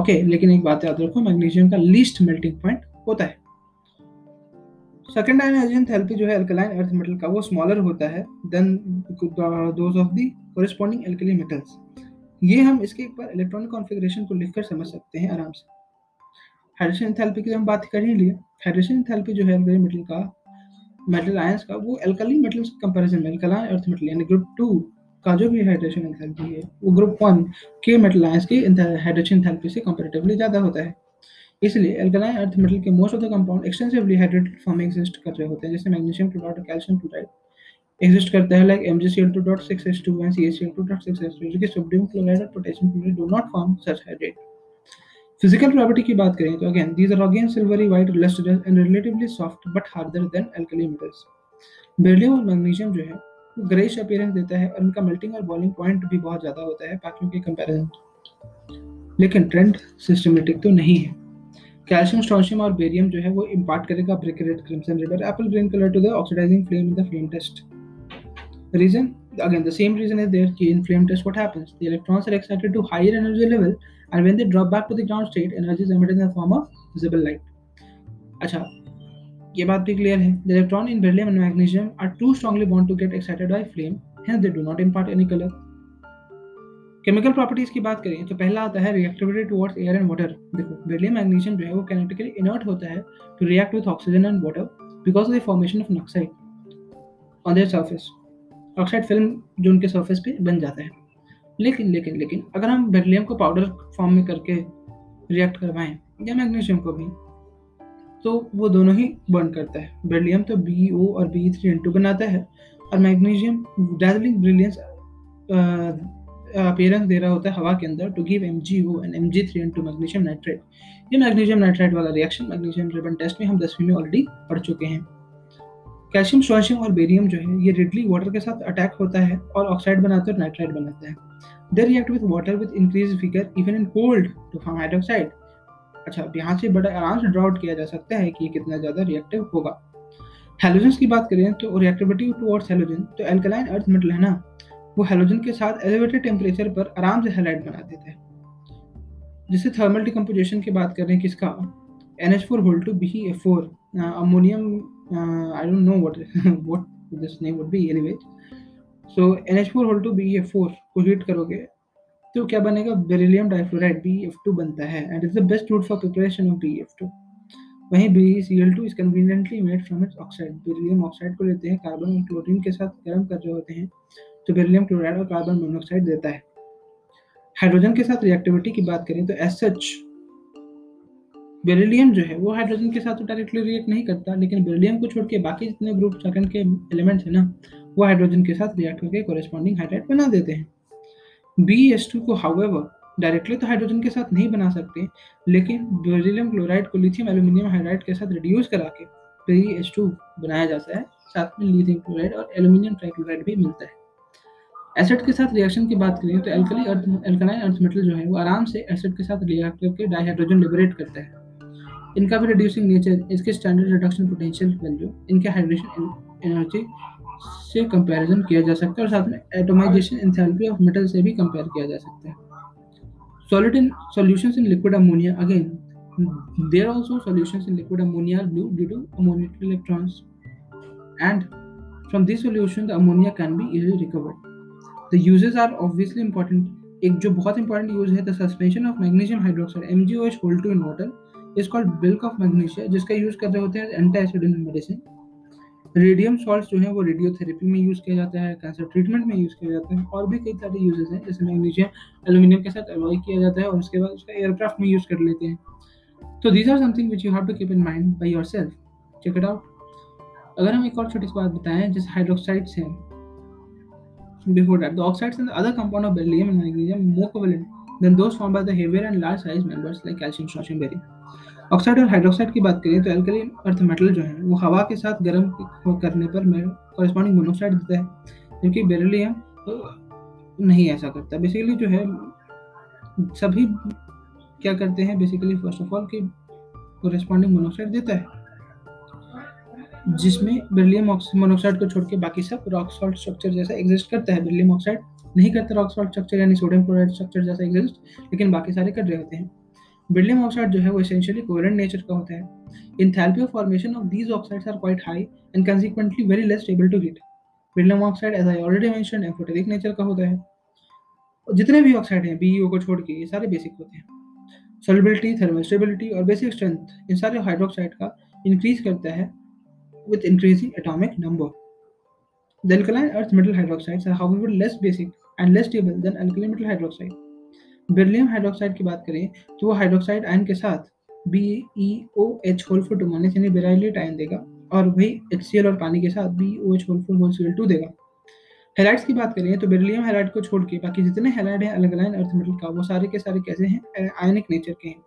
ओके, लेकिन एक बात याद रखो, मैग्नीशियम का लीस्ट मेल्टिंग पॉइंट होता है। सेकंड आयनाइजेशन थैरेपी जो है अल्कलाइन अर्थ मेटल का, वो स्मॉलर होता है than those of the corresponding alkali metals. ये हम इसके एक बार इलेक्ट्रॉनिक कॉन्फिगरेशन को लिखकर समझ सकते हैं आराम से। हाइड्रेशन एंथैल्पी की हम बात कर ही लिए। हाइड्रेशन एंथैल्पी जो है एल्कलाइन मेटल का, मेटल आयंस का, वो एल्कलाइन मेटल्स कंपैरिजन में एल्कलाइन अर्थ मेटल यानी ग्रुप 2 का जो भी हाइड्रेशन एंथैल्पी है, वो ग्रुप 1 के मेटल आयंस की हाइड्रेशन एंथैल्पी से कंपैरेटिवली ज़्यादा होता है। इसलिए एल्कलाइन अर्थ मेटल के most of the compound extensively hydrated form में एग्जिस्ट कर रहे होते हैं, जैसे magnesium chloride, calcium chloride exist करता है लाइक MgCl2.6H2 एंड CaCl2.6H2, जो कि सोडियम क्लोराइड और potassium chloride do not form such hydrate. Physical property की बात करें तो again these are again silvery white lustrous and relatively soft but harder than alkali metals. Beryllium और magnesium जो है ग्रेइश अपीयरेंस देता है और इनका मेल्टिंग और बॉइलिंग पॉइंट भी बहुत ज्यादा होता है बाकियों के कंपैरिजन, लेकिन ट्रेंड सिस्टमेटिक तो नहीं है. कैल्शियम स्ट्रोंशियम और बेरियम जो है वो इंपार्ट करेगा brick red crimson river apple green colour to the oxidising flame in the flame test. Reason again the same reason is there in flame test what happens, the electrons are excited to higher energy level and when they drop back to the ground state energy is emitted in the form of visible light. अच्छा ये बात भी clear है, the electron in beryllium and magnesium are too strongly bound to get excited by flame, hence they do not impart any color. Chemical properties की बात करें तो पहला आता है reactivity towards air and water. देखो बेरिलियम मैग्नीशियम जो है वो काइनेटिकली इनर्ट होता है to react with oxygen and water because of the formation of oxide on their surface. Oxide film जो उनके सरफेस पे बन जाता है, लेकिन लेकिन लेकिन अगर हम बेरिलियम को पाउडर फॉर्म में करके रिएक्ट करवाएं या मैग्नीशियम को भी तो वो दोनों ही बर्न करता है. बेरिलियम तो BeO और Be3N2 बनाता है और मैग्नीशियम डैजलिंग ब्रिलियंस अपीयरेंस दे रहा होता है हवा के अंदर to give MgO and Mg3N2 magnesium nitrate. ये मैग्नीशियम नाइट्रेट वाला रिएक्शन मैग्नीशियम रिबन टेस्ट में हम 10वीं में ऑलरेडी पढ़ चुके हैं. कैल्शियम स्ट्रोंशियम और बेरियम जो है ये रिडली वाटर के साथ अटैक होता है और ऑक्साइड बनाता है और नाइट्राइड बनाता है. They react with water with increase figure even in cold to form hydroxide. अच्छा अब यहाँ से बड़ा आराम से ड्रॉ आउट किया जा सकता है कि ये कितना ज़्यादा रिएक्टिव होगा. हैलोजन्स की बात करें तो रिएक्टिविटी टुवर्ड्स हैलोजन तो एल्कलाइन अर्थ मेटल है ना, वो हैलोजन के साथ एलिवेटेड टेम्परेचर पर आराम से हैलाइड बना देते हैं. जैसे थर्मल डिकम्पोजिशन की बात करें किसका NH4 ammonium I don't know what this name would be anyway. So NH4 को हीट करोगे तो क्या बनेगा बेरिलियम डाइफ्लोराइड BeF2 बनता है and it's the best route for preparation of BeF2. वहीं BeCl2 is conveniently made from its oxide. Beryllium oxide को लेते हैं कार्बन और क्लोरीन के साथ गर्म कर रहे होते हैं तो बेरिलियम क्लोराइड और कार्बन मोनोऑक्साइड देता है. हाइड्रोजन के साथ रिएक्टिविटी की बात करें तो एस सच बेरिलियम जो है वो हाइड्रोजन के साथ तो डायरेक्टली रिएक्ट नहीं करता, लेकिन बेरिलियम को छोड़ के बाकी जितने ग्रुप सेकंड के एलिमेंट्स हैं ना वो हाइड्रोजन के साथ रिएक्ट करके कोरेस्पॉन्डिंग हाइड्राइड बना देते हैं. BeS2 को हाउएवर डायरेक्टली तो हाइड्रोजन के साथ नहीं बना सकते, लेकिन बेरिलियम क्लोराइड को लिथियम एल्यूमिनियम हाइड्राइड के साथ रिड्यूस करा के BeS2 बनाया जाता है. साथ में लिथियम क्लोराइड और एल्यूमिनियम ट्राइक्लोराइड भी मिलता है. एसिड के साथ रिएक्शन की बात करें तो एल्कलाइन अर्थ मेटल जो है वो आराम से एसिड के साथ रिएक्ट करके डाइहाइड्रोजन लिबरेट करता है. इनका भी रिड्यूसिंग नेचर इसके स्टैंडर्ड रिडक्शन पोटेंशियल वैल्यू इनके हाइड्रेशन एनर्जी से कंपैरिजन किया जा सकता है और साथ में एटोमाइजेशन एंथैल्पी ऑफ मेटल से भी कंपेयर किया जा सकता है. Solid in solutions in liquid ammonia again there also solutions in liquid ammonia are blue due to अमोनियक electrons and from this solution the ammonia can be easily recovered. The uses are obviously important. एक जो बहुत important use है the suspension of magnesium hydroxide MgOH2 in water is called bulk of magnesia, जिसका use कर रहे होते हैं anti acid in medicine. Radium salts जो है वो रेडियोथेरेपी में यूज किया जाता है, कैंसर ट्रीटमेंट में यूज किया जाता है और भी कई सारे यूजेस हैं. जैसे मैग्नीशियम एल्यूमिनियम के साथ अलॉय किया जाता है और उसके बाद उसका एयरक्राफ्ट में यूज कर लेते हैं. तो these are something which you have to keep in mind by yourself, check it out. अगर हम एक और छोटी सी बात बताएं जैसे हाइड्रोक्साइड्स हैं before that the oxides and other compound of beryllium and magnesium more covalent than those form by the heavier and large size members like calcium strontium barium. Oxide और हाइड्रोक्साइड की बात करें तो एल्कलाइन अर्थ मेटल जो है वो हवा के साथ गर्म करने पर कॉरेस्पॉन्डिंग मोनोऑक्साइड देता है, जबकि बेरिलियम तो नहीं ऐसा करता. बेसिकली जो है सभी क्या करते हैं बेसिकली फर्स्ट ऑफ ऑल कि कॉरेस्पॉन्डिंग मोनोऑक्साइड देता है जिसमें बेरिलियम मोनोऑक्साइड को छोड़ के बाकी सब रॉक सॉल्ट स्ट्रक्चर जैसा एग्जिस्ट करता है. बेरिलियम ऑक्साइड नहीं करता रॉक सॉल्ट स्ट्रक्चर यानी सोडियम क्लोराइड स्ट्रक्चर जैसा एग्जिस्ट, लेकिन बाकी सारे कर रहे होते हैं. बेरिलियम ऑक्साइड जो है वो एसेंशियली कोवेलेंट नेचर का होता है. Enthalpy of formation of these oxides are quite high and consequently very less stable to heat. Beryllium oxide as I already mention amphoteric nature का होता है. जितने भी ऑक्साइड हैं BeO को छोड़ के ये सारे बेसिक होते हैं. सॉल्युबिलिटी थर्मल स्टेबिलिटी और बेसिक स्ट्रेंथ इन सारे हाइड्रोक्साइड का इंक्रीज करता है with increasing atomic number. The alkaline earth metal hydroxides are however less basic and less stable than alkaline metal hydroxide. Beryllium hydroxide की बात करें तो वो हाइड्रोक्साइड आयन के साथ BeOH4 यानी बेरिलेट आयन देगा और वही HCl और पानी के साथ BeOH4Cl2 देगा. हैलाइड्स की बात करें तो बेरिलियम हैलाइड को छोड़ के बाकी जितने हैलाइड हैं अलग-अलग अर्थ मेटल का वो सारे के सारे कैसे हैं आयनिक नेचर के हैं.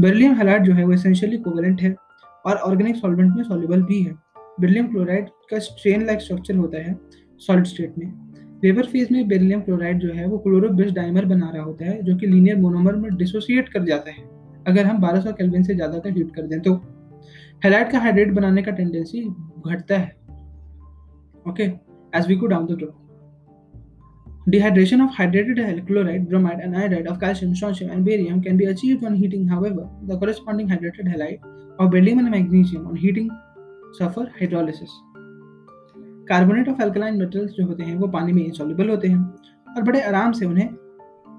बेरिलियम हैलाइड जो है वो एसेंशियली कोवेलेंट है और ऑर्गेनिक सॉल्वेंट में सॉल्युबल भी है। बेरिलियम क्लोराइड का स्ट्रेन लाइक स्ट्रक्चर होता है सॉलिड स्टेट में। वेपर फेज में बेरिलियम क्लोराइड जो है वो क्लोरो बेस डाइमर बना रहा होता है जो कि लीनियर मोनोमर में डिसोसिएट कर जाता है अगर हम 1200 केल्विन से ज़्यादा का हीट कर दें तो। हैलाइड का हाइड्रेट बनाने का टेंडेंसी घटता है, okay, as we go down the track. Dehydration of hydrated halide, chloride, bromide and iodide of calcium, strontium and barium can be achieved on heating. However, the corresponding hydrated halide of beryllium and magnesium on heating suffer hydrolysis. Carbonate of alkaline metals जो होते हैं वो पानी में insoluble होते हैं और बड़े आराम से उन्हें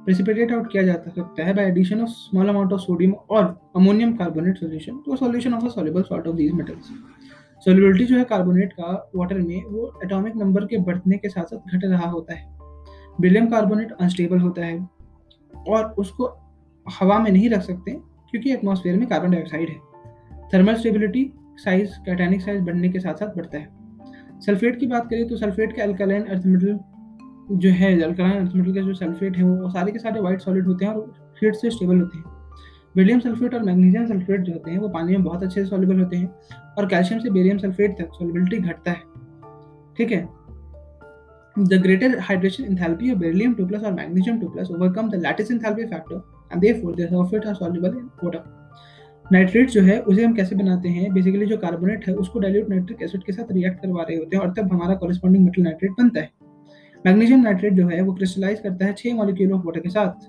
precipitate out किया जा सकता है by addition of small amount of sodium और ammonium carbonate solution to a solution of a soluble salt of these metals. Solubility जो है carbonate का water में वो atomic number के बढ़ने के साथ साथ घट रहा होता है। बेरिलियम कार्बोनेट अनस्टेबल होता है और उसको हवा में नहीं रख सकते क्योंकि एटमॉस्फेयर में कार्बन डाइऑक्साइड है। Thermal stability size cationic size बढ़ने के साथ साथ बढ़ता है। सल्फेट की बात करें तो सल्फेट का अल्कालाइन अर्थ मेटल जो है, अल्कालाइन अर्थ मेटल के जो सल्फेट है वो सारे के सारे वाइट सॉलिड होते हैं और हीट से स्टेबल होते हैं। बेरिलियम सल्फेट और मैग्नीशियम सल्फेट जो होते हैं वो पानी में बहुत अच्छे से सॉल्युबल होते हैं और कैल्शियम से बेरियम सल्फेट तक सॉल्युबिलिटी घटता है, ठीक है। The greater hydration enthalpy of beryllium 2+ or magnesium 2+ overcome the lattice enthalpy factor and therefore their sulfates are soluble in water. Nitrate जो है उसे हम कैसे बनाते हैं, बेसिकली जो कार्बोनेट है उसको डाइल्यूट नाइट्रिक एसिड के साथ रिएक्ट करवा रहे होते हैं और तब हमारा कॉरेस्पॉन्डिंग मेटल नाइट्रेट बनता है। मैग्नीशियम नाइट्रेट जो है वो क्रिस्टलाइज करता है 6 मॉलिक्यूल ऑफ वाटर के साथ,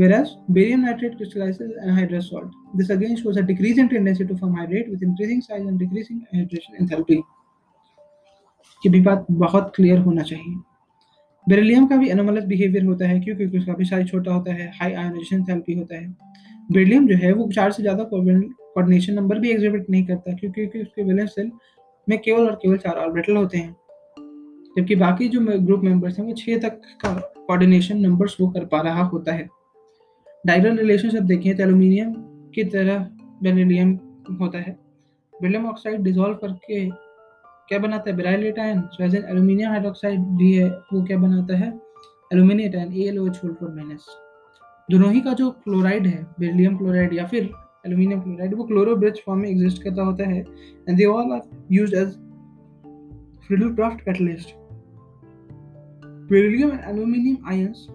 whereas barium nitrate crystallizes anhydrous salt. This again shows a decrease in tendency to form hydrate with increasing size and decreasing hydration enthalpy. कि भी बात बहुत क्लियर होना चाहिए। बेरिलियम का भी एनोमलस बिहेवियर होता है क्योंकि उसका भी साइज छोटा होता है, हाई आयोनाइजेशन एंथैल्पी होता है। बेरिलियम जो है वो 4 से ज़्यादा कोऑर्डिनेशन नंबर भी एग्जिबिट नहीं करता क्योंकि उसके वैलेंस सेल में केवल और केवल 4 ऑर्बिटल होते हैं, जबकि बाकी जो ग्रुप मेंबर्स हैं वो 6 तक का कोऑर्डिनेशन नंबर शो कर पा रहा होता है। डायगोनल रिलेशनशिप देखें तो एल्यूमिनियम की तरह बेरिलियम होता है। बेरिलियम ऑक्साइड डिसॉल्व करके क्या बनाता है, बेराइलेट आयन। सोजन एल्यूमिनियम हाइड्रोक्साइड भी है वो क्या बनाता है, एल्यूमिनेट आयन AlOH4-। दोनों ही का जो क्लोराइड है, बेरिलियम क्लोराइड या फिर एल्यूमिनियम क्लोराइड, वो क्लोरोब्रिज फॉर्म में एग्जिस्ट करता होता है and they all are used as Friedel Crafts catalyst. Beryllium and aluminium ions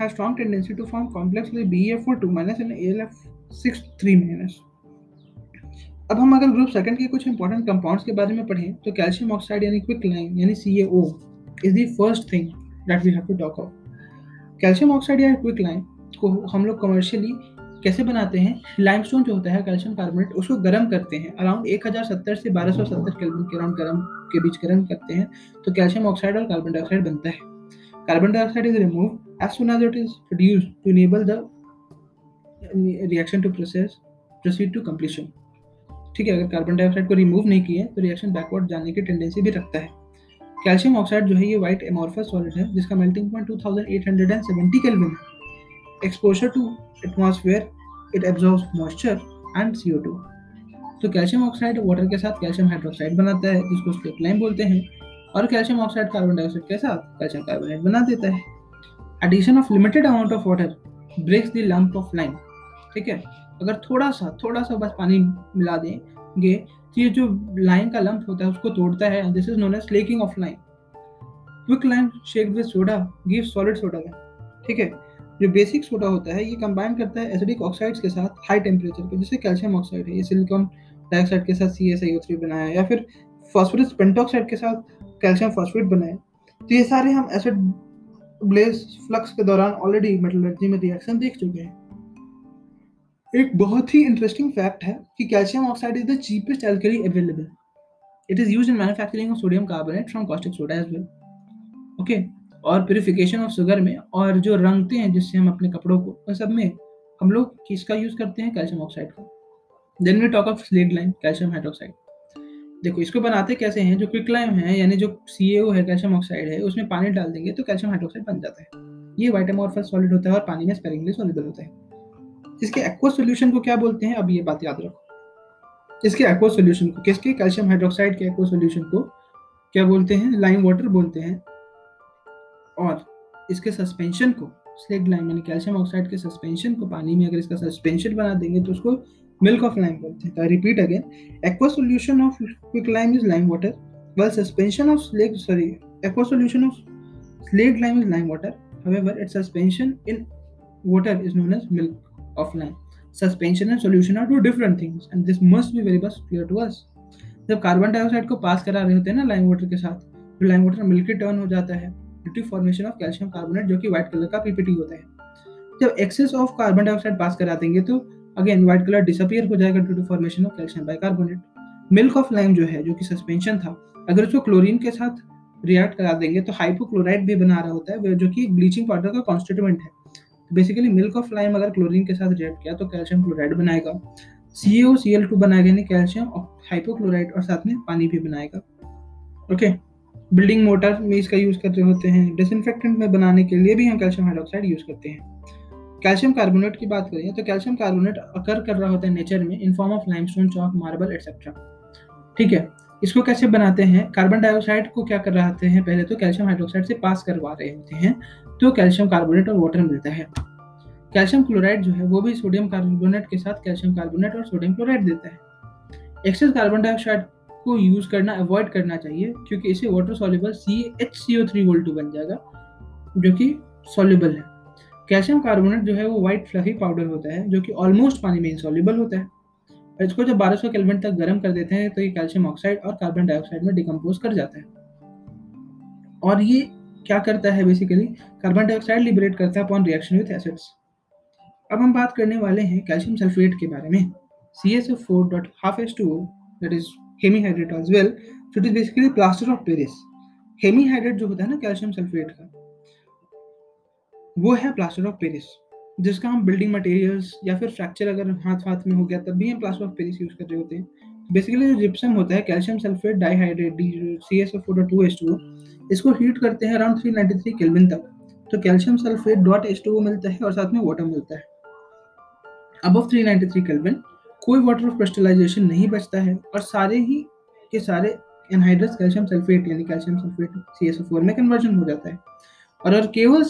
have strong tendency to form complexly BeF4-2- and AlF6-3-। अब हम अगर ग्रुप सेकंड के कुछ इंपॉर्टेंट कंपाउंड्स के बारे में पढ़ें तो कैल्शियम ऑक्साइड यानी क्विक लाइन यानी CaO is the first thing that we have to talk about. Calcium oxide या क्विक लाइन को हम लोग कमर्शियली कैसे बनाते हैं, लाइमस्टोन जो होता है कैल्शियम कार्बोनेट उसको गर्म करते हैं अराउंड 1070 से 1270 केल्विन के अराउंड गर्म के बीच गर्म करते हैं तो कैल्शियम ऑक्साइड और कार्बन डाइऑक्साइड बनता है। Carbon dioxide is removed as soon as it is produced to enable the reaction to proceed to completion, ठीक है। अगर कार्बन डाइऑक्साइड को रिमूव नहीं किया तो रिएक्शन बैकवर्ड जाने की टेंडेंसी भी रखता है। कैल्शियम ऑक्साइड जो है ये वाइट एमोर्फस सॉलिड है जिसका मेल्टिंग पॉइंट 2870 केल्विन है। Exposure to atmosphere it absorbs moisture and CO2। तो कैल्शियम ऑक्साइड वाटर के साथ कैल्शियम हाइड्रोक्साइड बनाता है जिसको स्लिप लाइम बोलते हैं और कैल्शियम ऑक्साइड कार्बन डाइऑक्साइड के साथ कैल्शियम कार्बोनेट बना देता है। Addition of limited amount of water breaks the lump of lime, ठीक है। अगर थोड़ा सा बस पानी मिला देंगे तो ये जो लाइम का लंप होता है उसको तोड़ता है। This is known as slaking of lime. Quick lime shaked with soda gives solid soda, ठीक है। जो बेसिक सोडा होता है ये कंबाइन करता है एसिडिक ऑक्साइड्स के साथ हाई टेम्परेचर पे, जैसे कैल्शियम ऑक्साइड है ये सिलिकॉन डाइऑक्साइड के साथ CaSiO3 बनाया या फिर फॉस्फोरस पेंटॉक्साइड के साथ कैल्शियम फॉस्फेट बनाया। तो ये सारे हम एसिड ब्लेस फ्लक्स के दौरान ऑलरेडी मेटलर्जी में रिएक्शन देख चुके हैं। एक बहुत ही इंटरेस्टिंग फैक्ट है कि calcium oxide is the cheapest alkali available. It is used in manufacturing of sodium carbonate from caustic soda as well, okay, और प्यूरिफिकेशन ऑफ शुगर में और जो रंगते हैं जिससे हम अपने कपड़ों को, उन सब में हम लोग किसका यूज करते हैं, कैल्शियम ऑक्साइड का। Then we talk of slaked lime calcium hydroxide. देखो इसको बनाते कैसे हैं, जो क्विक लाइम है यानी जो CaO है कैल्शियम ऑक्साइड है उसमें पानी डाल देंगे तो कैल्शियम हाइड्रोक्साइड बन जाता है। ये वाइट एमोर्फस सॉलिड होता है और पानी में स्पेरिंगली सॉल्युबल होता है। इसके एक्वा सॉल्यूशन को क्या बोलते हैं, अब ये बात याद रखो। इसके एक्वा सॉल्यूशन को, किसके, कैल्शियम हाइड्रोक्साइड के एक्वा सॉल्यूशन को क्या बोलते हैं, लाइम वाटर बोलते हैं। और इसके सस्पेंशन को स्लेक्ट लाइम यानी कैल्शियम ऑक्साइड के सस्पेंशन को पानी में अगर इसका सस्पेंशन बना देंगे तो उसको मिल्क ऑफ लाइम बोलते हैं। Repeat again, aqua solution of quick lime is lime water, while suspension of slaked aqueous solution of slaked lime is lime water, however its suspension in water is known as milk of lime. Suspension and solution are two different things and this must be very much clear to us. जब carbon dioxide को pass करा रहे होते हैं ना lime water के साथ, तो लाइम वाटर मिल्की टर्न हो जाता है due to formation of calcium carbonate जो कि व्हाइट कलर का पीपीटी होता है। जब excess of carbon dioxide pass करा देंगे तो अगेन व्हाइट कलर डिसअपियर हो जाएगा due to formation of calcium bicarbonate. Milk of lime जो है, जो कि सस्पेंशन था, अगर उसको क्लोरीन के साथ रिएक्ट करा देंगे तो हाइपोक्लोराइड भी बना रहा होता है जो कि ब्लीचिंग पाउडर का कॉन्स्टिट्यूएंट है। तो बेसिकली मिल्क ऑफ लाइम अगर क्लोरीन के साथ रिएक्ट किया तो कैल्शियम क्लोराइड बनाएगा, CaOCl2 बनाएगा यानी कैल्शियम हाइपोक्लोराइड, और साथ में पानी भी बनाएगा। ओके, बिल्डिंग मोटर में इसका यूज करते होते हैं, डिसइंफेक्टेंट में बनाने के लिए भी हम कैल्शियम हाइड्रोक्साइड यूज करते हैं। कैल्शियम कार्बोनेट की बात करें तो कैल्शियम कार्बोनेट अकर कर रहा होता है नेचर में in form of limestone, chalk, marble etcetera. ठीक है, इसको कैसे बनाते हैं? कार्बन डाइऑक्साइड को क्या कर रहे हैं, पहले तो कैल्शियम हाइड्रोक्साइड से पास करवा रहे होते हैं तो कैल्शियम कार्बोनेट और वाटर मिलता है। कैल्शियम क्लोराइड जो है वो भी सोडियम कार्बोनेट के साथ कैल्शियम कार्बोनेट और सोडियम क्लोराइड देता है। एक्सेस कार्बन डाइऑक्साइड को यूज करना अवॉइड करना चाहिए क्योंकि इसे वाटर सॉल्युबल CaHCO3 बन जाएगा जो कि सॉल्युबल है। कैल्शियम कार्बोनेट जो है वो व्हाइट फ्लफी पाउडर होता है जो कि ऑलमोस्ट पानी में इंसॉल्युबल होता है। इसको जब 1200 केल्विन तक गर्म कर देते हैं तो ये कैल्शियम ऑक्साइड और कार्बन डाइऑक्साइड में डिकम्पोज कर जाता है। और ये क्या करता है? बेसिकली कार्बन डाइऑक्साइड लिबरेट करता है अपॉन रिएक्शन विद एसिड्स। अब हम बात करने वाले हैं कैल्शियम सल्फेट के बारे में, CSO4.5H2O that is hemihydrate as well, so it is basically plaster of Paris. Hemihydrate जो होता है ना कैल्शियम सल्फेट का, वो है प्लास्टर ऑफ पेरिस जिसका हम बिल्डिंग मटेरियल्स या फिर फ्रैक्चर अगर हाथ में हो गया तब भी हम प्लास्टर ऑफ पेरिस यूज कर रहे होते हैं। बेसिकली जो जिप्सम होता है कैल्शियम सल्फेट डाइहाइड्रेट CSO4.2H2O, इसको हीट करते हैं अराउंड 393 केल्विन तक तो कैल्शियम सल्फेट .H2O मिलता है और साथ में वाटर मिलता है। अबव 393 केल्विन कोई वाटर ऑफ क्रिस्टलाइजेशन नहीं बचता है और सारे ही के सारे एनहाइड्रस कैल्शियम सल्फेट यानी कैल्शियम सल्फेट CSO4 में कन्वर्जन हो जाता है। और केवल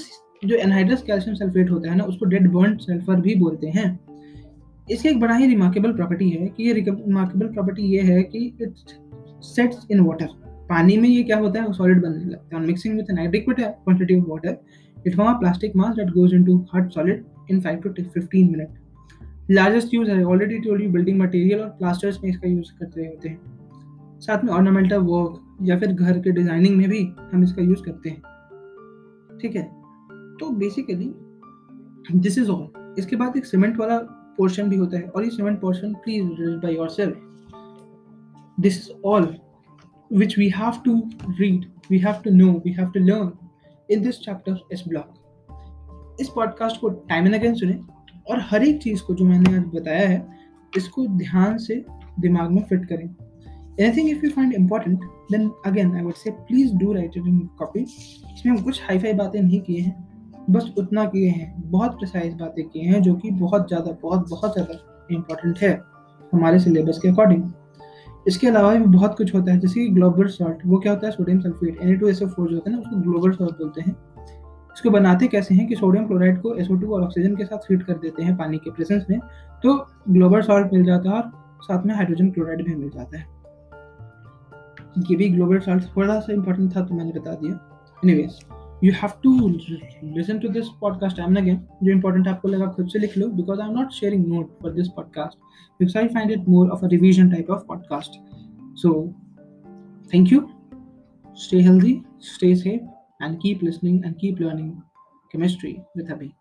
जो एनहाइड्रस कैल्शियम सल्फेट होता है ना उसको डेड बॉन्ड सल्फर भी बोलते हैं। इसकी एक बड़ा ही रिमार्केबल प्रॉपर्टी है कि ये रिमार्केबल प्रॉपर्टी ये है कि इट सेट्स इन वाटर। पानी में ये क्या होता है, सॉलिड बनने लगता है। Mixing with an adequate quantity of water it form a plastic mass that goes into hard solid in 5 to 15 minute. Largest use है, already told you, building material और प्लास्टर्स में इसका यूज करते होते हैं। साथ में ऑर्नामेंटल वर्क या फिर घर के डिजाइनिंग में भी हम इसका यूज करते हैं। ठीक है, तो बेसिकली दिस इज ऑल। इसके बाद एक सीमेंट वाला पोर्शन भी होता है और ये cement portion please read by yourself. This is all which we have to read, we have to know, we have to learn in this chapter S block. इस पॉडकास्ट को टाइम एंड अगेन सुने और हर एक चीज़ को जो मैंने आज बताया है इसको ध्यान से दिमाग में फिट करें। Anything if you find important, then again I would say please do write it in copy। इसमें हम कुछ हाई फाई बातें नहीं किए हैं, बस उतना किए हैं, बहुत प्रिसाइज बातें किए हैं जो कि बहुत ज़्यादा इम्पॉर्टेंट है हमारे सिलेबस के अकॉर्डिंग। इसके अलावा भी बहुत कुछ होता है जैसे कि ग्लोबल सॉल्ट, वो क्या होता है, सोडियम सल्फेट Na2SO4 जो होता है ना उसको ग्लोबल सॉल्ट बोलते हैं। इसको बनाते कैसे हैं कि सोडियम क्लोराइड को SO2 और ऑक्सीजन के साथ हीट कर देते हैं पानी के प्रेजेंस में तो ग्लोबल सॉल्ट मिल जाता है और साथ में हाइड्रोजन क्लोराइड भी मिल जाता है। ये भी ग्लोबल सॉल्ट थोड़ा सा इंपॉर्टेंट था तो मैंने बता दिया। Anyways, you have to listen to this podcast time and again। जो important आपको लगा खुद से लिख लो because I'm not sharing note for this podcast because I find it more of a revision type of podcast। So thank you, stay healthy, stay safe and keep listening and keep learning chemistry with Abhi।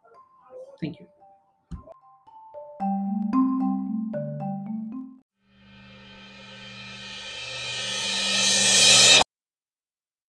Thank you।